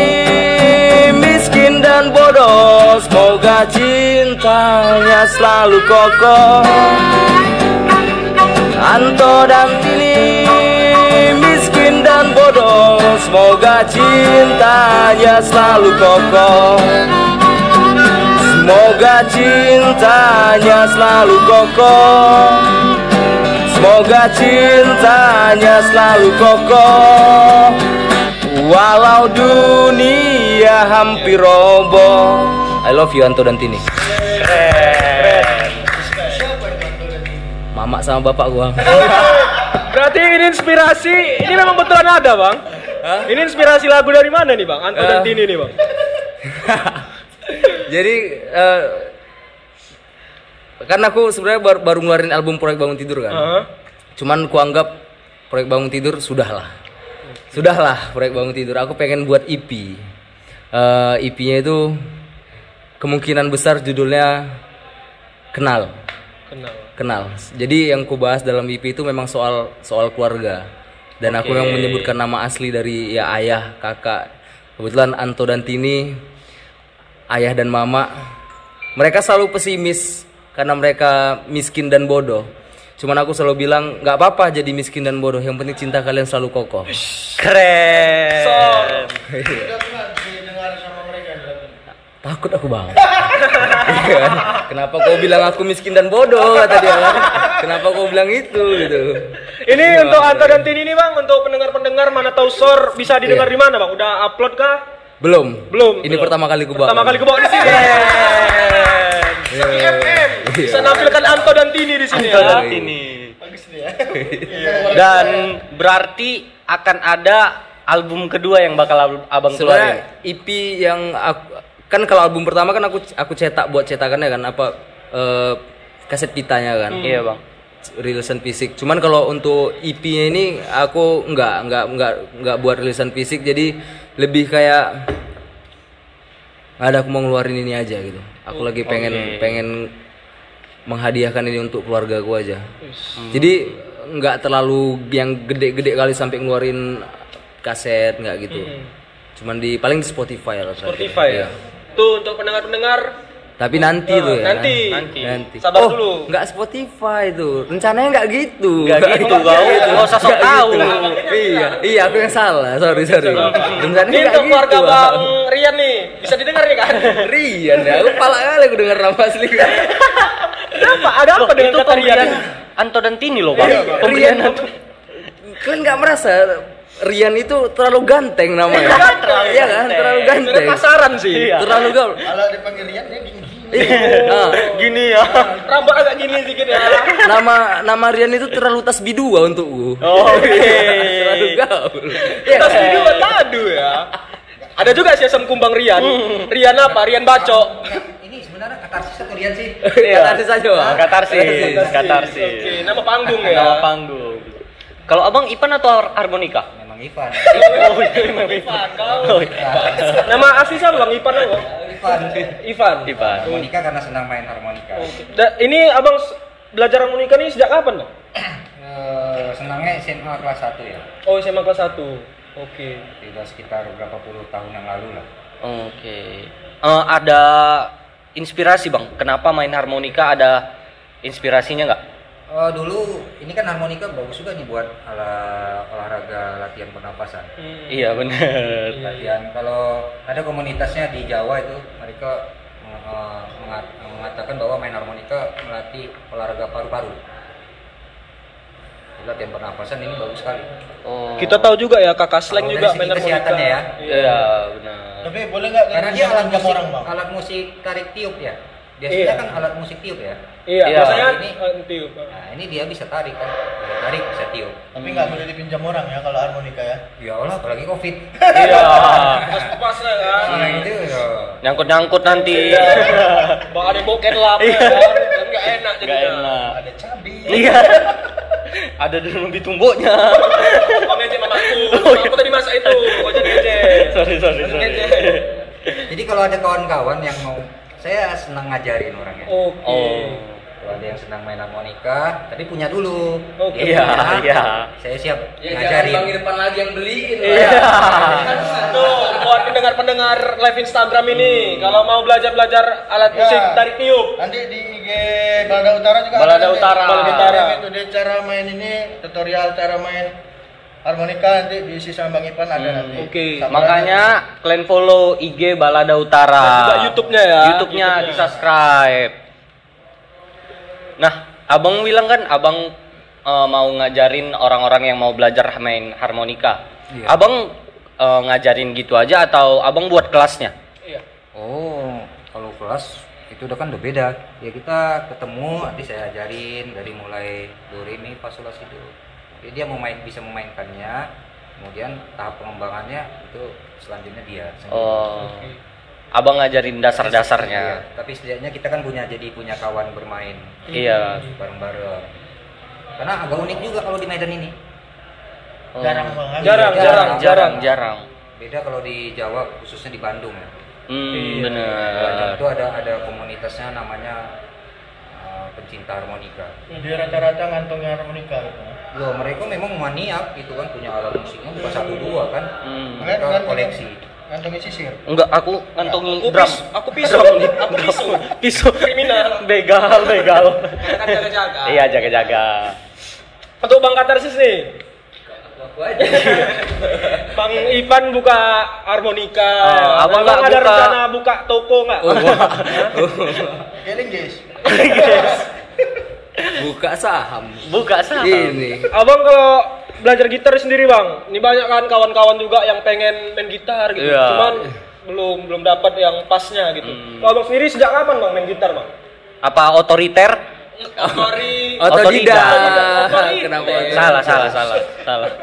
miskin dan bodoh, semoga cintanya selalu kokoh. Anto dan Tini miskin dan bodoh, semoga cintanya selalu kokoh. Semoga cintanya selalu kokoh. Semoga cintanya selalu kokoh. Walau dunia hampir roboh. I love you Anto dan Tini. Keren. Mama sama bapak gua. Berarti ini inspirasi, ini memang betulan ada, Bang. Hah? Ini inspirasi lagu dari mana nih, Bang? Anto dan Tini nih, Bang. Jadi karena aku sebenarnya baru ngeluarin album Proyek Bangun Tidur kan. Cuman ku anggap Proyek Bangun Tidur sudahlah Proyek Bangun Tidur. Aku pengen buat EP. EP-nya itu kemungkinan besar judulnya Kenal. Jadi yang ku bahas dalam EP itu memang soal keluarga. Dan aku yang menyebutkan nama asli dari ya ayah, kakak. Kebetulan Anto dan Tini, ayah dan mama, mereka selalu pesimis karena mereka miskin dan bodoh. Cuman aku selalu bilang, gak apa-apa jadi miskin dan bodoh, yang penting cinta kalian selalu kokoh. Keren. Takut aku, Bang. Kenapa kau bilang aku miskin dan bodoh, kata dia. Kenapa kau bilang itu gitu. Ini untuk Anto dan Tini nih, Bang, untuk pendengar-pendengar mana tahu sor bisa didengar di mana, Bang? Udah upload kah? Belum. Ini pertama kali ku bawa. Pertama kali ku bawa di sini. Segi FM. Bisa nampilkan Anto dan Tini di sini. Bagus nih ya. Dan berarti akan ada album kedua yang bakal Abang keluarin. EP yang aku kan, kalau album pertama kan aku cetak, buat cetakannya kan kaset pitanya kan. Iya, Bang. Rilisan fisik. Cuman kalau untuk EP-nya ini aku enggak buat rilisan fisik, jadi lebih kayak ada aku mau ngeluarin ini aja gitu. Aku lagi pengen menghadiahkan ini untuk keluarga aku aja. Jadi enggak terlalu yang gede-gede kali sampai ngeluarin kaset, enggak gitu. Cuman paling di Spotify lah. Spotify ya. Tuh untuk pendengar-pendengar. Tapi nanti tuh ya. Nanti. Sabar dulu. Enggak Spotify tuh. Rencananya enggak gitu. Enggak gitu. Enggak usah sok tahu. Iya, aku yang salah. Sorry. Rencananya enggak gitu. Ini keluarga Bang Rian nih. Bisa didengar nih kan? Rian ya. Aku pala kali aku dengar nama asli. Kenapa? Ada apa dengan kata Rian? Anto dan Tini loh, Bang. Pemberian Anto. Kalian enggak merasa Rian itu terlalu ganteng namanya. Iya kan? Terlalu ganteng. Terlalu kasaran sih. Iya. Terlalu gaul. Kalau dipanggil Rian dia gini. Gini ya. Rambut agak gini sedikit ya. Nama Rian itu terlalu tasbih dua untukku. Terlalu gaul. Tasbih dua tadu ya. Ada juga sih asam kumbang Rian. Rian apa? Rian bacok. Ini sebenarnya Katarsis atau Rian sih? Katarsis aja, Bang. Katarsis. Oke, nama panggung ya. Nama panggung. Kalau Abang Ipan atau harmonika? Ivan. Ivan kau. Nama asli siapa, Bang? Ivan apa? Ivan. Harmonika karena senang main harmonika. Ini Abang belajar harmonika nih sejak kapan, Bang? Senangnya SMA kelas 1 ya. Oh, SMA kelas 1. Oke. Sudah sekitar berapa puluh tahun yang lalu lah. Oke. Ada inspirasi, Bang. Kenapa main harmonika, ada inspirasinya enggak? Dulu ini kan harmonika bagus juga nih buat olahraga latihan pernapasan. Iya benar. Latihan kalau ada komunitasnya di Jawa itu mereka mengatakan bahwa main harmonika melatih olahraga paru-paru. Latihan pernapasan ini bagus sekali. Oh. Kita tahu juga ya kakak Sleng juga main harmonika. Ya. Iya benar. Tapi boleh nggak? Karena dia alat musik tarik tiup ya. Biasanya kan alat musik tiup ya. Iya, biasanya tiup. Nah, ini dia bisa tarik kan. Bisa tarik, bisa tiup. Tapi enggak boleh dipinjam orang ya kalau harmonika ya. Iyalah, apalagi Covid. Iya. Pas lah kan. Nah, itu nyangkut-nyangkut nanti. Bang ada boket lah. Kan enggak enak jadi. Ada cabai. Iya. Ada daun ditumbuknya. Kok ngejek mamaku. Aku tadi masak itu. Kok jadi ngejek. Sorry. Jadi kalau ada kawan-kawan yang mau, saya senang ngajarin orangnya. Kalau ada yang senang main harmonika, tapi punya dulu. Iya. Saya siap ngajarin. Jangan bang depan lagi yang beliin. Tuh, buat pendengar-pendengar live Instagram ini, kalau mau belajar-belajar alat musik tarik tiup, nanti di IG Balada Utara juga. Balada Utara. Metode cara main ini, tutorial cara main harmonika nanti diisi sama Bang Ipan ada nanti. Makanya kalian follow IG Balada Utara. Dan juga YouTube-nya ya. YouTube-nya di-subscribe. Nah, Abang bilang kan Abang mau ngajarin orang-orang yang mau belajar main harmonika. Yeah. Abang ngajarin gitu aja atau Abang buat kelasnya? Iya. Oh, kalau kelas itu udah kan udah beda ya, kita ketemu nanti saya ajarin dari mulai do re mi fa sol la si do, jadi dia bisa memainkannya, kemudian tahap pengembangannya itu selanjutnya dia sendiri. Oh, abang ngajarin dasar-dasarnya. Iya, tapi setidaknya kita kan punya kawan bermain. Iya. Bareng-bareng. Karena agak unik juga kalau di Medan ini. Oh. Jarang. Beda kalau di Jawa, khususnya di Bandung ya. Benar. Itu ada komunitasnya namanya pencinta harmonika. Dia rata-rata ngantongin harmonika gitu. Loh, mereka memang maniak gitu kan, punya alat musiknya bukan satu dua kan. Mereka koleksi. Ngantongin sisir? Enggak, aku ngantongin drum. Aku pisau. Pisau kriminal. Begal. Kan jaga-jaga. Iya, jaga-jaga. Untuk Bang Katarsis nih. Aku aja. Bang Ipan buka harmonika. Abang enggak ada rencana buka toko enggak? Keling, guys. Buka saham. Ini. Abang kalau belajar gitar sendiri, Bang. Ini banyak kan kawan-kawan juga yang pengen main gitar gitu. Yeah. Cuman belum dapat yang pasnya gitu. Kalau Abang sendiri sejak kapan, Bang, main gitar, Bang? Apa otoriter? Otodidak. Kenapa? Salah.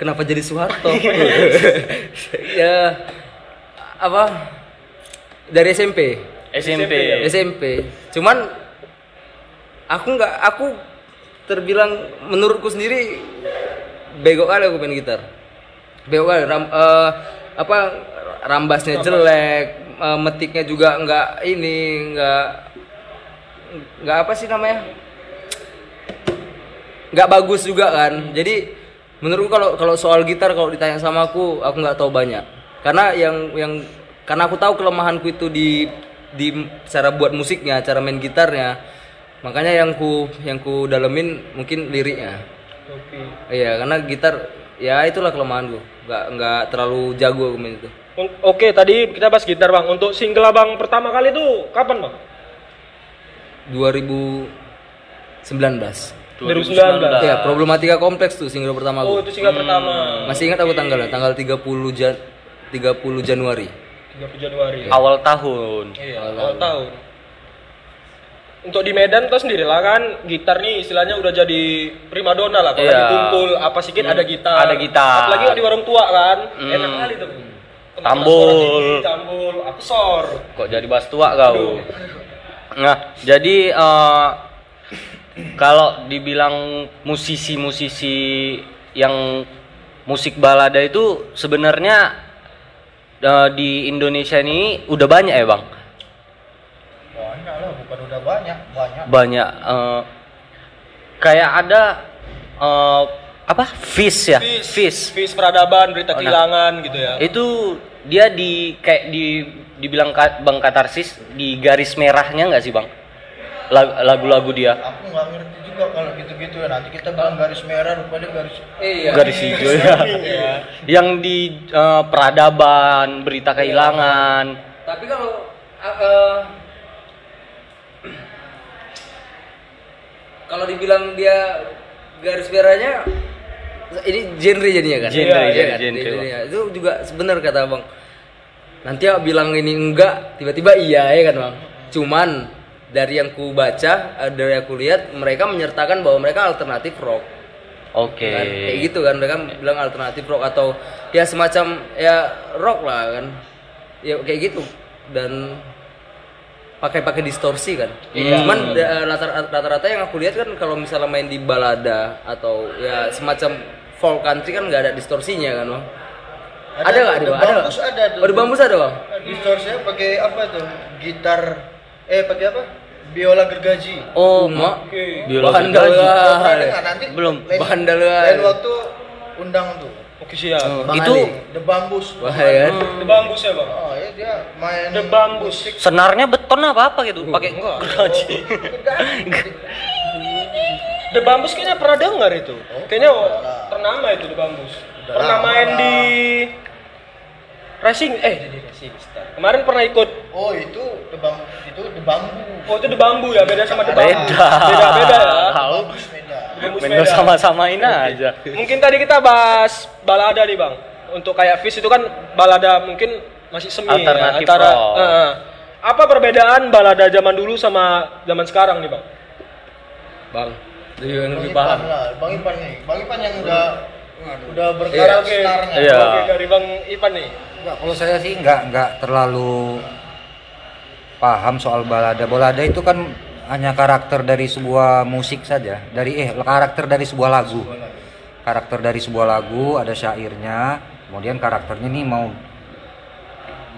Kenapa jadi Soeharto? Ya. Apa? Dari SMP. Cuman aku terbilang menurutku sendiri bego kali aku main gitar. Bego kali rambasnya jelek, metiknya juga nggak bagus juga kan. Jadi menurutku kalau soal gitar kalau ditanya sama aku nggak tahu banyak, karena karena aku tahu kelemahanku itu di cara buat musiknya, cara main gitarnya. Makanya yang ku dalemin mungkin liriknya. Oke. Iya, karena gitar ya itulah kelemahanku, nggak terlalu jago aku main itu. Oke, tadi kita bahas gitar, Bang. Untuk single Abang pertama kali itu kapan, Bang? 2019. Ya, Problematika Kompleks tuh single pertama aku. Oh, itu single pertama. Masih ingat aku tanggal 30 Januari. Ya. Awal tahun. Iya, awal tahun. Untuk di Medan tuh sendiri lah kan, gitar nih istilahnya udah jadi primadona lah kalau dikumpul apa sikit ada gitar. Apalagi di warung tua kan, enak kali tuh. Tambul, absor. Kok jadi bahas tua kau? Nah, jadi kalau dibilang musisi-musisi yang musik balada itu sebenarnya di Indonesia ini udah banyak ya, Bang? Banyak lah, bukan udah banyak. Banyak. Kayak ada Fish ya? Fish peradaban, berita kehilangan gitu ya. Itu dia dibilang Bang Katarsis di garis merahnya nggak sih, Bang? Lagu-lagu dia. Aku nggak ngerti juga kalau gitu-gitu ya. Nanti kita bilang garis merah rupanya garis hijau ya. Iya. Yang di peradaban, berita kehilangan. Tapi kalau kalau dibilang dia garis merahnya ini genre jadinya kan? Genre. Ya. Itu juga benar kata Bang. Nanti aku bilang ini enggak, tiba-tiba iya ya kan, Bang. Cuman dari yang ku baca, dari yang ku lihat, mereka menyertakan bahwa mereka alternatif rock. Oke. Okay. Kan? Kayak gitu kan, mereka bilang alternatif rock atau ya semacam ya rock lah kan. Ya kayak gitu dan pakai distorsi kan. Yeah. Cuman rata-rata yang aku lihat kan kalau misalnya main di balada atau ya semacam folk country kan nggak ada distorsinya kan, Bang. Ada. Distorsinya pakai apa tuh? Gitar pakai apa? Biola gergaji. Oh, mak. Okay. Biola gergaji. Bahan daluan. Lain waktu undang tuh. Oke, siap. Itu The Bambus. Wah, ya. The Bambus ya, Bang. Oh, ya dia main The Bambus. Senarnya beton apa gitu, pakai gergaji. The Bambus kayaknya pernah dengar itu. Kayaknya ternama itu The Bambus. Pernah main di racing star. Kemarin pernah ikut. Oh, itu The Bambus. Oh, itu The Bambus ya, beda sama The Bambus. Beda ya. Tahu. Beda sama-samain aja. Mungkin tadi kita bahas balada nih, Bang. Untuk kayak Fish itu kan balada mungkin masih semi alternatif ya, antara Apa perbedaan balada zaman dulu sama zaman sekarang nih, Bang? Bang, dia lebih paham. Bang Ipan nih, Bang Ipan yang udah berkarya sekarang. Iya. Oke, dari Bang Ipan nih. Enggak, kalau saya sih enggak terlalu paham soal balada. Balada itu kan hanya karakter dari sebuah musik saja, dari karakter dari sebuah lagu. Karakter dari sebuah lagu, ada syairnya, kemudian karakternya nih mau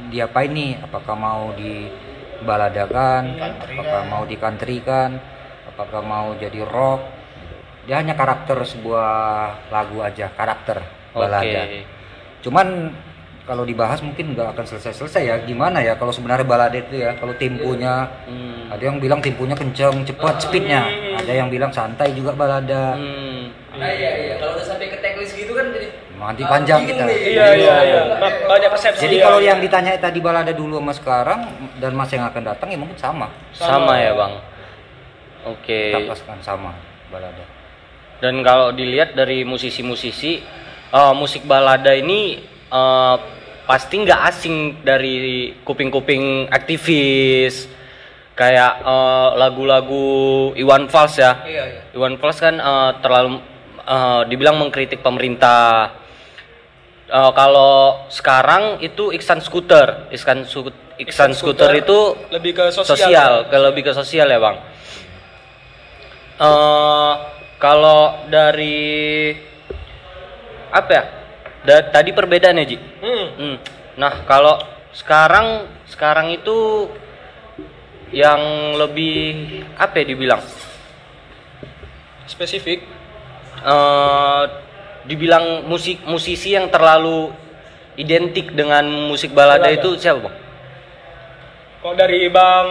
diapain nih? Apakah mau dibaladakan? Apakah mau dikantrikan? Apakah mau jadi rock? Dia hanya karakter sebuah lagu aja, karakter balada. Okay. Cuman kalau dibahas mungkin nggak akan selesai-selesai ya. Gimana ya kalau sebenarnya balada itu ya, kalau temponya ada yang bilang temponya kenceng, cepat speednya, ada yang bilang santai juga balada. Nah iya, kalau udah sampai ke teknis gitu kan jadi nanti panjang kita. Iya. Banyak persepsi. Jadi kalau yang ditanya tadi balada dulu sama sekarang dan masa yang akan datang ya mungkin sama ya Bang. Oke. Kita paskan sama balada. Dan kalau dilihat dari musisi-musisi, musik balada ini pasti nggak asing dari kuping-kuping aktivis kayak lagu-lagu Iwan Fals ya. Iya. Iwan Fals kan terlalu dibilang mengkritik pemerintah. Kalau sekarang itu Iksan Skuter itu lebih ke sosial, lebih ke sosial ya Bang. Kalau dari apa ya? Tadi perbedaannya Ji. Nah kalau sekarang itu yang lebih apa ya dibilang spesifik, dibilang musisi yang terlalu identik dengan musik balada itu siapa Bang? Kok dari Bang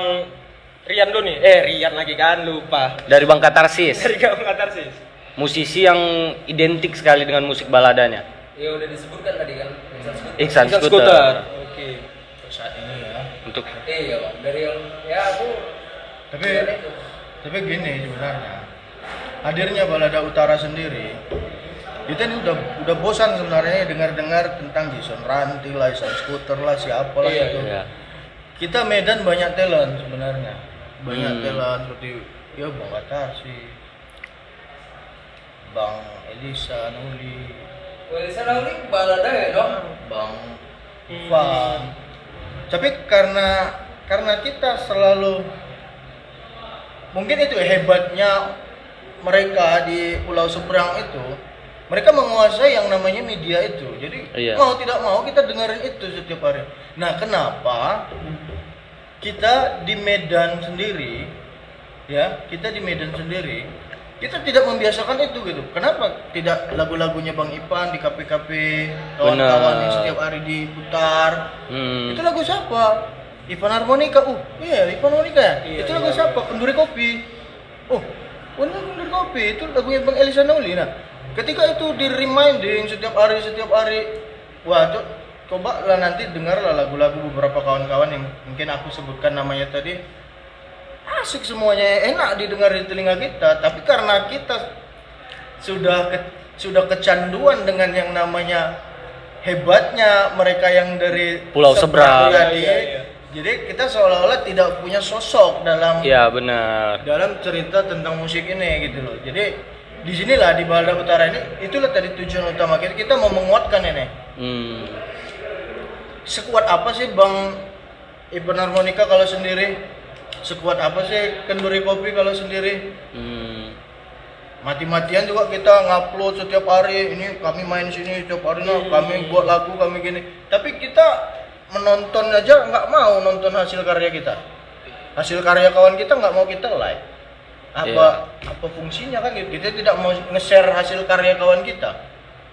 Rian dulu nih? Rian lagi kan lupa. Dari Bang Katarsis. Musisi yang identik sekali dengan musik baladanya. Ya udah disebutkan tadi kan Iksan Skuter. Oke. Untuk saat ini ya. Untuk iya Bang. Dari yang ya aku tapi gini sebenarnya. Hadirnya balada utara sendiri. Kita ini udah bosan sebenarnya dengar tentang Jason Ranti lah, Iksan Skuter lah, siapa lah itu. Iya. Kita Medan banyak talent sebenarnya. Banyak talent seperti ya Bang Katarsis, Bang Elisa Nauli. Elisa Nauli balada ya dong, Bang Ipan. Tapi karena kita selalu mungkin itu hebatnya mereka di Pulau Seberang itu, mereka menguasai yang namanya media itu. Jadi mau tidak mau kita dengerin itu setiap hari. Nah, kenapa kita di Medan sendiri kita tidak membiasakan itu gitu. Kenapa tidak lagu-lagunya Bang Ipan di KPKP kawan-kawan yang setiap hari diputar? Itu lagu siapa? Ivan Harmonika. Ivan Harmonika. Iya, itu lagu siapa? Kenduri Kopi. Kenduri Kopi itu lagunya Bang Elisa Nauli. Nah, ketika itu di reminding setiap hari, coba lah nanti dengarlah lagu-lagu beberapa kawan-kawan yang mungkin aku sebutkan namanya tadi. Asik semuanya, enak didengar di telinga kita, tapi karena kita sudah kecanduan dengan yang namanya hebatnya mereka yang dari Pulau Seberang. Jadi kita seolah-olah tidak punya sosok dalam cerita tentang musik ini gitu loh. Jadi disinilah di Balada Utara ini, itulah tadi tujuan utama kita mau menguatkan ini. Sekuat apa sih Bang Ipan Harmonika kalau sendiri? Sekuat apa sih Kenduri Kopi kalau sendiri? Mati-matian juga kita ngupload setiap hari. Ini kami main sini setiap hari, kami buat lagu, kami gini. Tapi kita menonton aja nggak mau nonton hasil karya kita. Hasil karya kawan kita nggak mau kita like. Apa fungsinya kan? Kita tidak mau nge-share hasil karya kawan kita.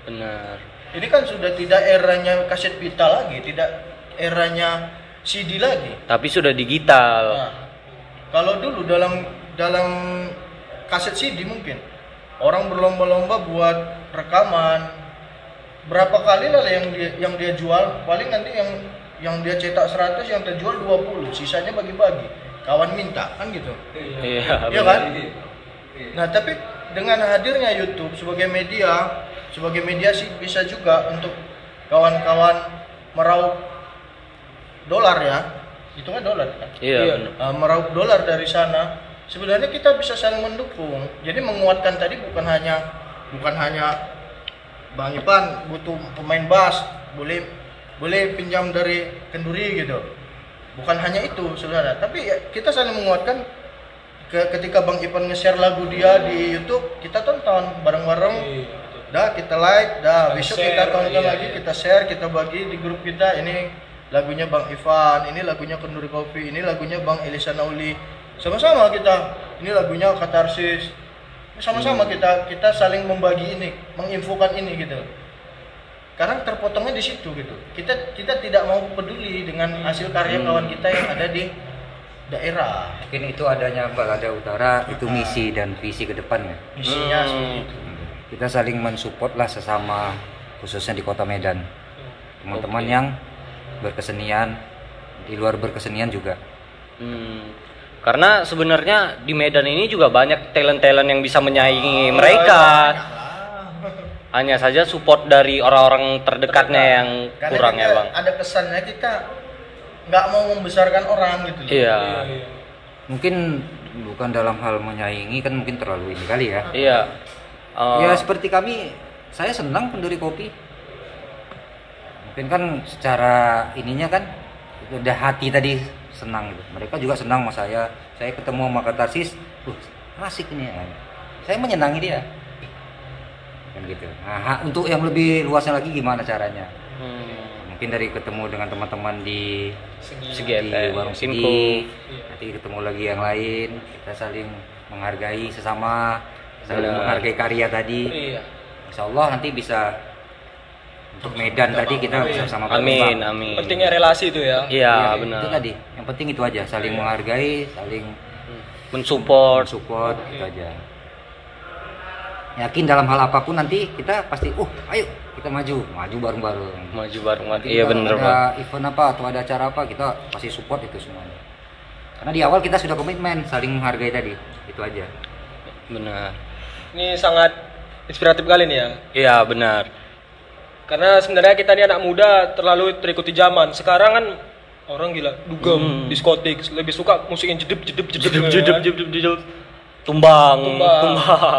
Benar. Ini kan sudah tidak eranya kaset pita lagi, tidak eranya CD lagi. Tapi sudah digital. Nah, kalau dulu dalam kaset CD mungkin orang berlomba-lomba buat rekaman, berapa kali lah yang dia jual, paling nanti yang dia cetak 100 yang terjual 20, sisanya bagi-bagi, kawan minta kan gitu. Iya kan? Nah tapi dengan hadirnya YouTube sebagai media sih bisa juga untuk kawan-kawan meraup dolar ya. hitungan dolar kan? Iya. Meraup dolar dari sana. Sebenarnya kita bisa saling mendukung. Jadi menguatkan tadi bukan hanya Bang Ipan butuh pemain bass, boleh pinjam dari Kenduri gitu. Bukan hanya itu sebenarnya, tapi ya, kita saling menguatkan. Ketika Bang Ipan nge-share lagu dia di YouTube, kita tonton bareng-bareng. Dah kita like, dah besok share, kita tonton lagi, kita share, kita bagi di grup kita. Ini lagunya Bang Ipan, ini lagunya Kenduri Kopi, ini lagunya Bang Elisa Nauli. Sama-sama kita. Ini lagunya Katarsis. Sama-sama kita saling membagi ini, menginfokan ini gitu. Karena terpotongnya di situ gitu. Kita tidak mau peduli dengan hasil karya kawan kita yang ada di daerah. Mungkin itu adanya Balada Utara itu misi dan visi ke depannya. Misinya seperti itu. Kita saling mensupport lah sesama, khususnya di Kota Medan. Teman-teman yang berkesenian, di luar berkesenian juga. Karena sebenarnya di Medan ini juga banyak talent-talent yang bisa menyaingi mereka. Hanya saja support dari orang-orang terdekatnya yang kurang ya, Bang. Ada kesannya kita nggak mau membesarkan orang gitu. Iya. Mungkin bukan dalam hal menyaingi, kan mungkin terlalu ini kali ya. Iya. Ya seperti kami, saya senang Kenduri Kopi. Mungkin kan secara ininya kan udah hati tadi senang gitu. Mereka juga senang sama saya. Saya ketemu sama Katarsis, asik ini. Saya menyenangi dia. Kan gitu. Nah, untuk yang lebih luasnya lagi gimana caranya? Mungkin dari ketemu dengan teman-teman di Segi FM, Warung Segi, nanti ketemu lagi yang lain, kita saling menghargai sesama, saling menghargai karya tadi. Iya. Insya Allah nanti bisa untuk Medan tadi kita bersama-sama. Amin. Pentingnya relasi itu ya. Iya, benar. Itu tadi. Yang penting itu aja, saling menghargai, saling mensupport itu aja. Yakin dalam hal apapun nanti kita pasti ayo kita maju bareng-bareng. Iya benar, Pak. Event apa atau ada acara apa kita pasti support itu semuanya. Karena di awal kita sudah komitmen saling menghargai tadi. Itu aja. Benar. Ini sangat inspiratif kali nih ya. Iya, benar. Karena sebenarnya kita ini anak muda terlalu terikuti zaman. Sekarang kan orang gila dugem, diskotik, lebih suka musik yang jedep. Tumbang.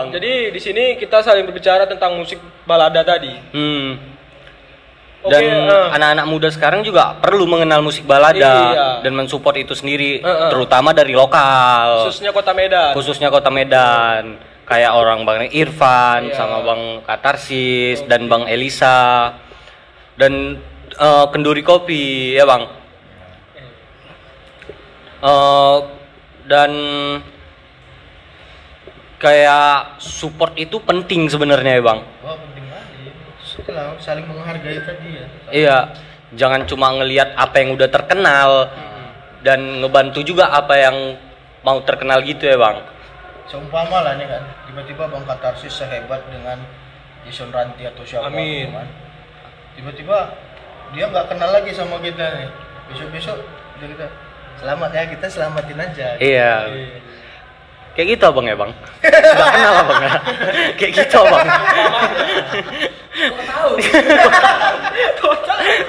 Jadi di sini kita saling berbicara tentang musik balada tadi. Dan anak-anak muda sekarang juga perlu mengenal musik balada dan mensupport itu sendiri, terutama dari lokal. Khususnya Kota Medan. Kayak orang Bang Irfan sama Bang Katarsis dan Bang Elisa dan Kenduri Kopi ya, Bang. Dan kayak support itu penting sebenarnya ya, Bang. Wah, penting banget. Setelah saling menghargai tadi ya. Iya, jangan cuma ngelihat apa yang udah terkenal dan ngebantu juga apa yang mau terkenal gitu ya, Bang. Seumpama lah nih kan, tiba-tiba Bang Katarsis sehebat dengan Jason Ranti atau siapa gitu kan. Tiba-tiba dia nggak kenal lagi sama kita nih. Besok-besok kita selamat ya, kita selamatin aja. Iya. Gitu. Kayak gitu Bang ya, Bang. Enggak kenal lah, Bang. Kayak gitu, Bang.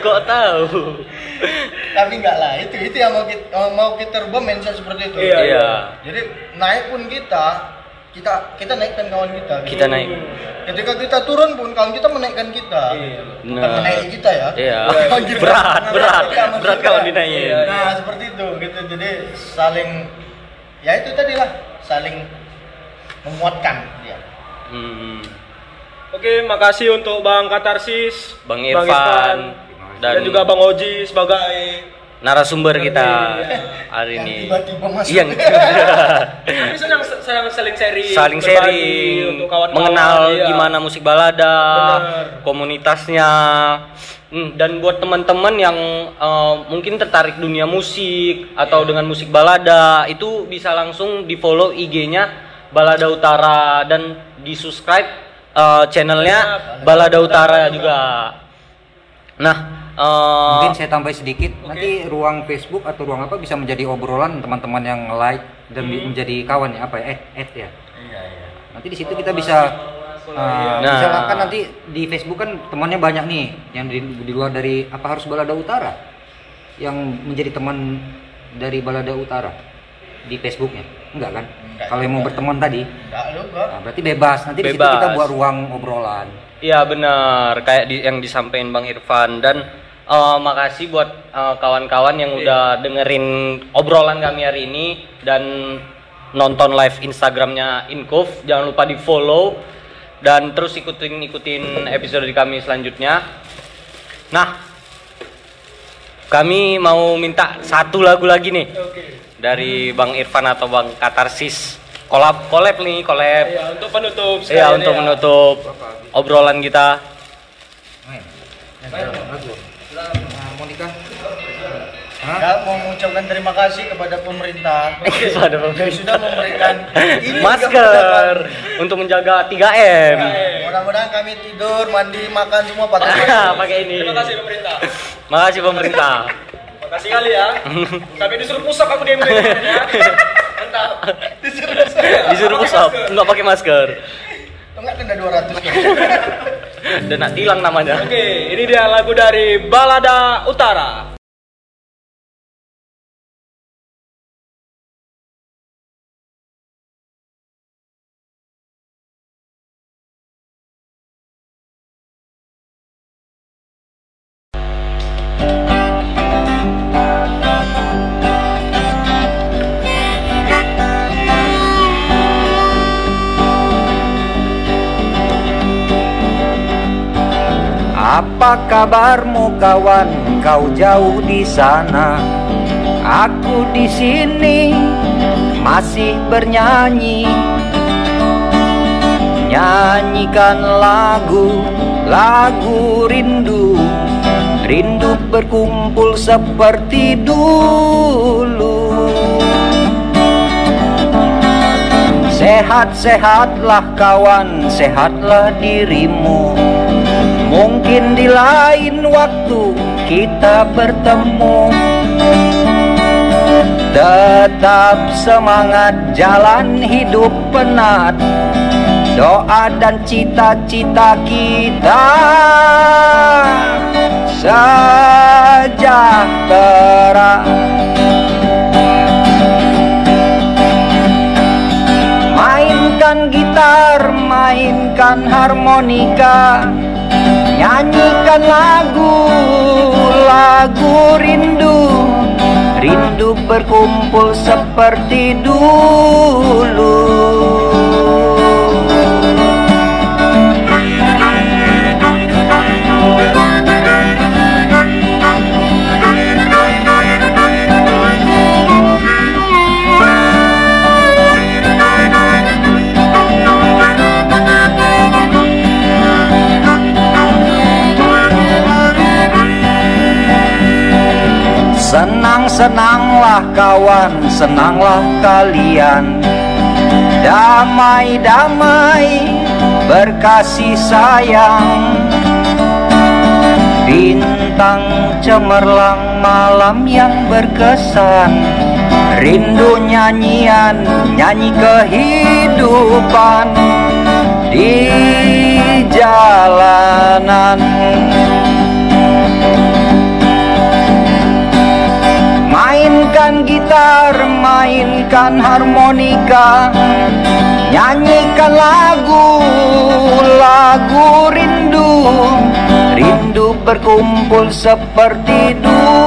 Kok tahu? Tapi enggak lah, itu yang mau kita ubah mindset seperti itu. Iya. Jadi naik pun kita naikkan kawan kita. Kita naik. Ketika kita turun pun kawan kita menaikkan kita. Iya. Bukan menaikkan kita ya. Iya. Berat kawan dinaikin. Nah, seperti itu gitu. Jadi saling ya itu tadilah saling menguatkan dia. Oke, makasih untuk Bang Katarsis, Bang Irfan dan juga Bang Oji sebagai narasumber kita hari ini. Iya. Tapi senang saling sharing untuk kawan-kawan, mengenal gimana musik balada, komunitasnya. Dan buat teman-teman yang mungkin tertarik dunia musik atau dengan musik balada, itu bisa langsung di follow IG-nya Balada Utara dan di subscribe channelnya Balada Utara juga. Nah, mungkin saya tambahin sedikit, nanti ruang Facebook atau ruang apa bisa menjadi obrolan teman-teman yang like dan menjadi kawan ya, apa ya, add ya. Iya. Nanti di situ kita bisa misalkan nanti di Facebook kan temannya banyak nih yang di luar dari apa harus Balada Utara yang menjadi teman dari Balada Utara di Facebooknya? Enggak kan? Kalau yang mau berteman tadi? Enggak, lu gua. Nah, berarti bebas. Nanti bebas. Di situ kita buat ruang obrolan. Iya benar, kayak yang disampaikan Bang Irfan. Dan makasih buat kawan-kawan yang udah dengerin obrolan kami hari ini dan nonton live Instagramnya Inkub. Jangan lupa di follow dan terus ikutin episode di kami selanjutnya. Nah, kami mau minta satu lagu lagi nih. Okay. Dari Bang Irfan atau Bang Katarsis. Collab. Iya, untuk penutup. Iya, untuk menutup obrolan kita. Saya mau mengucapkan terima kasih kepada pemerintah. Yang sudah memberikan ini masker untuk menjaga 3M. Mudah-mudahan kami tidur, mandi, makan semua pakai ini. Terima kasih pemerintah. Makasih pemerintah. Makasih kali ya. Kami disuruh pusap aku diam-diam ya. Mantap. Disuruh pusap, enggak pakai masker. Enggak denda 200. Denda tilang namanya. Oke, ini dia lagu dari Balada Utara. Apa kabarmu kawan, kau jauh di sana, aku di sini masih bernyanyi. Nyanyikan lagu rindu, rindu berkumpul seperti dulu. Sehat-sehatlah kawan, sehatlah dirimu. Mungkin di lain waktu kita bertemu. Tetap semangat, jalan hidup penat. Doa dan cita-cita kita sejahtera. Mainkan gitar, mainkan harmonika, nyanyikan lagu rindu, rindu berkumpul seperti dulu. Senang-senanglah kawan, senanglah kalian. Damai-damai berkasih sayang. Bintang cemerlang malam yang berkesan. Rindu nyanyian, nyanyi kehidupan di jalanan. Mainkan gitar, mainkan harmonika, nyanyikan lagu rindu, rindu berkumpul seperti dulu.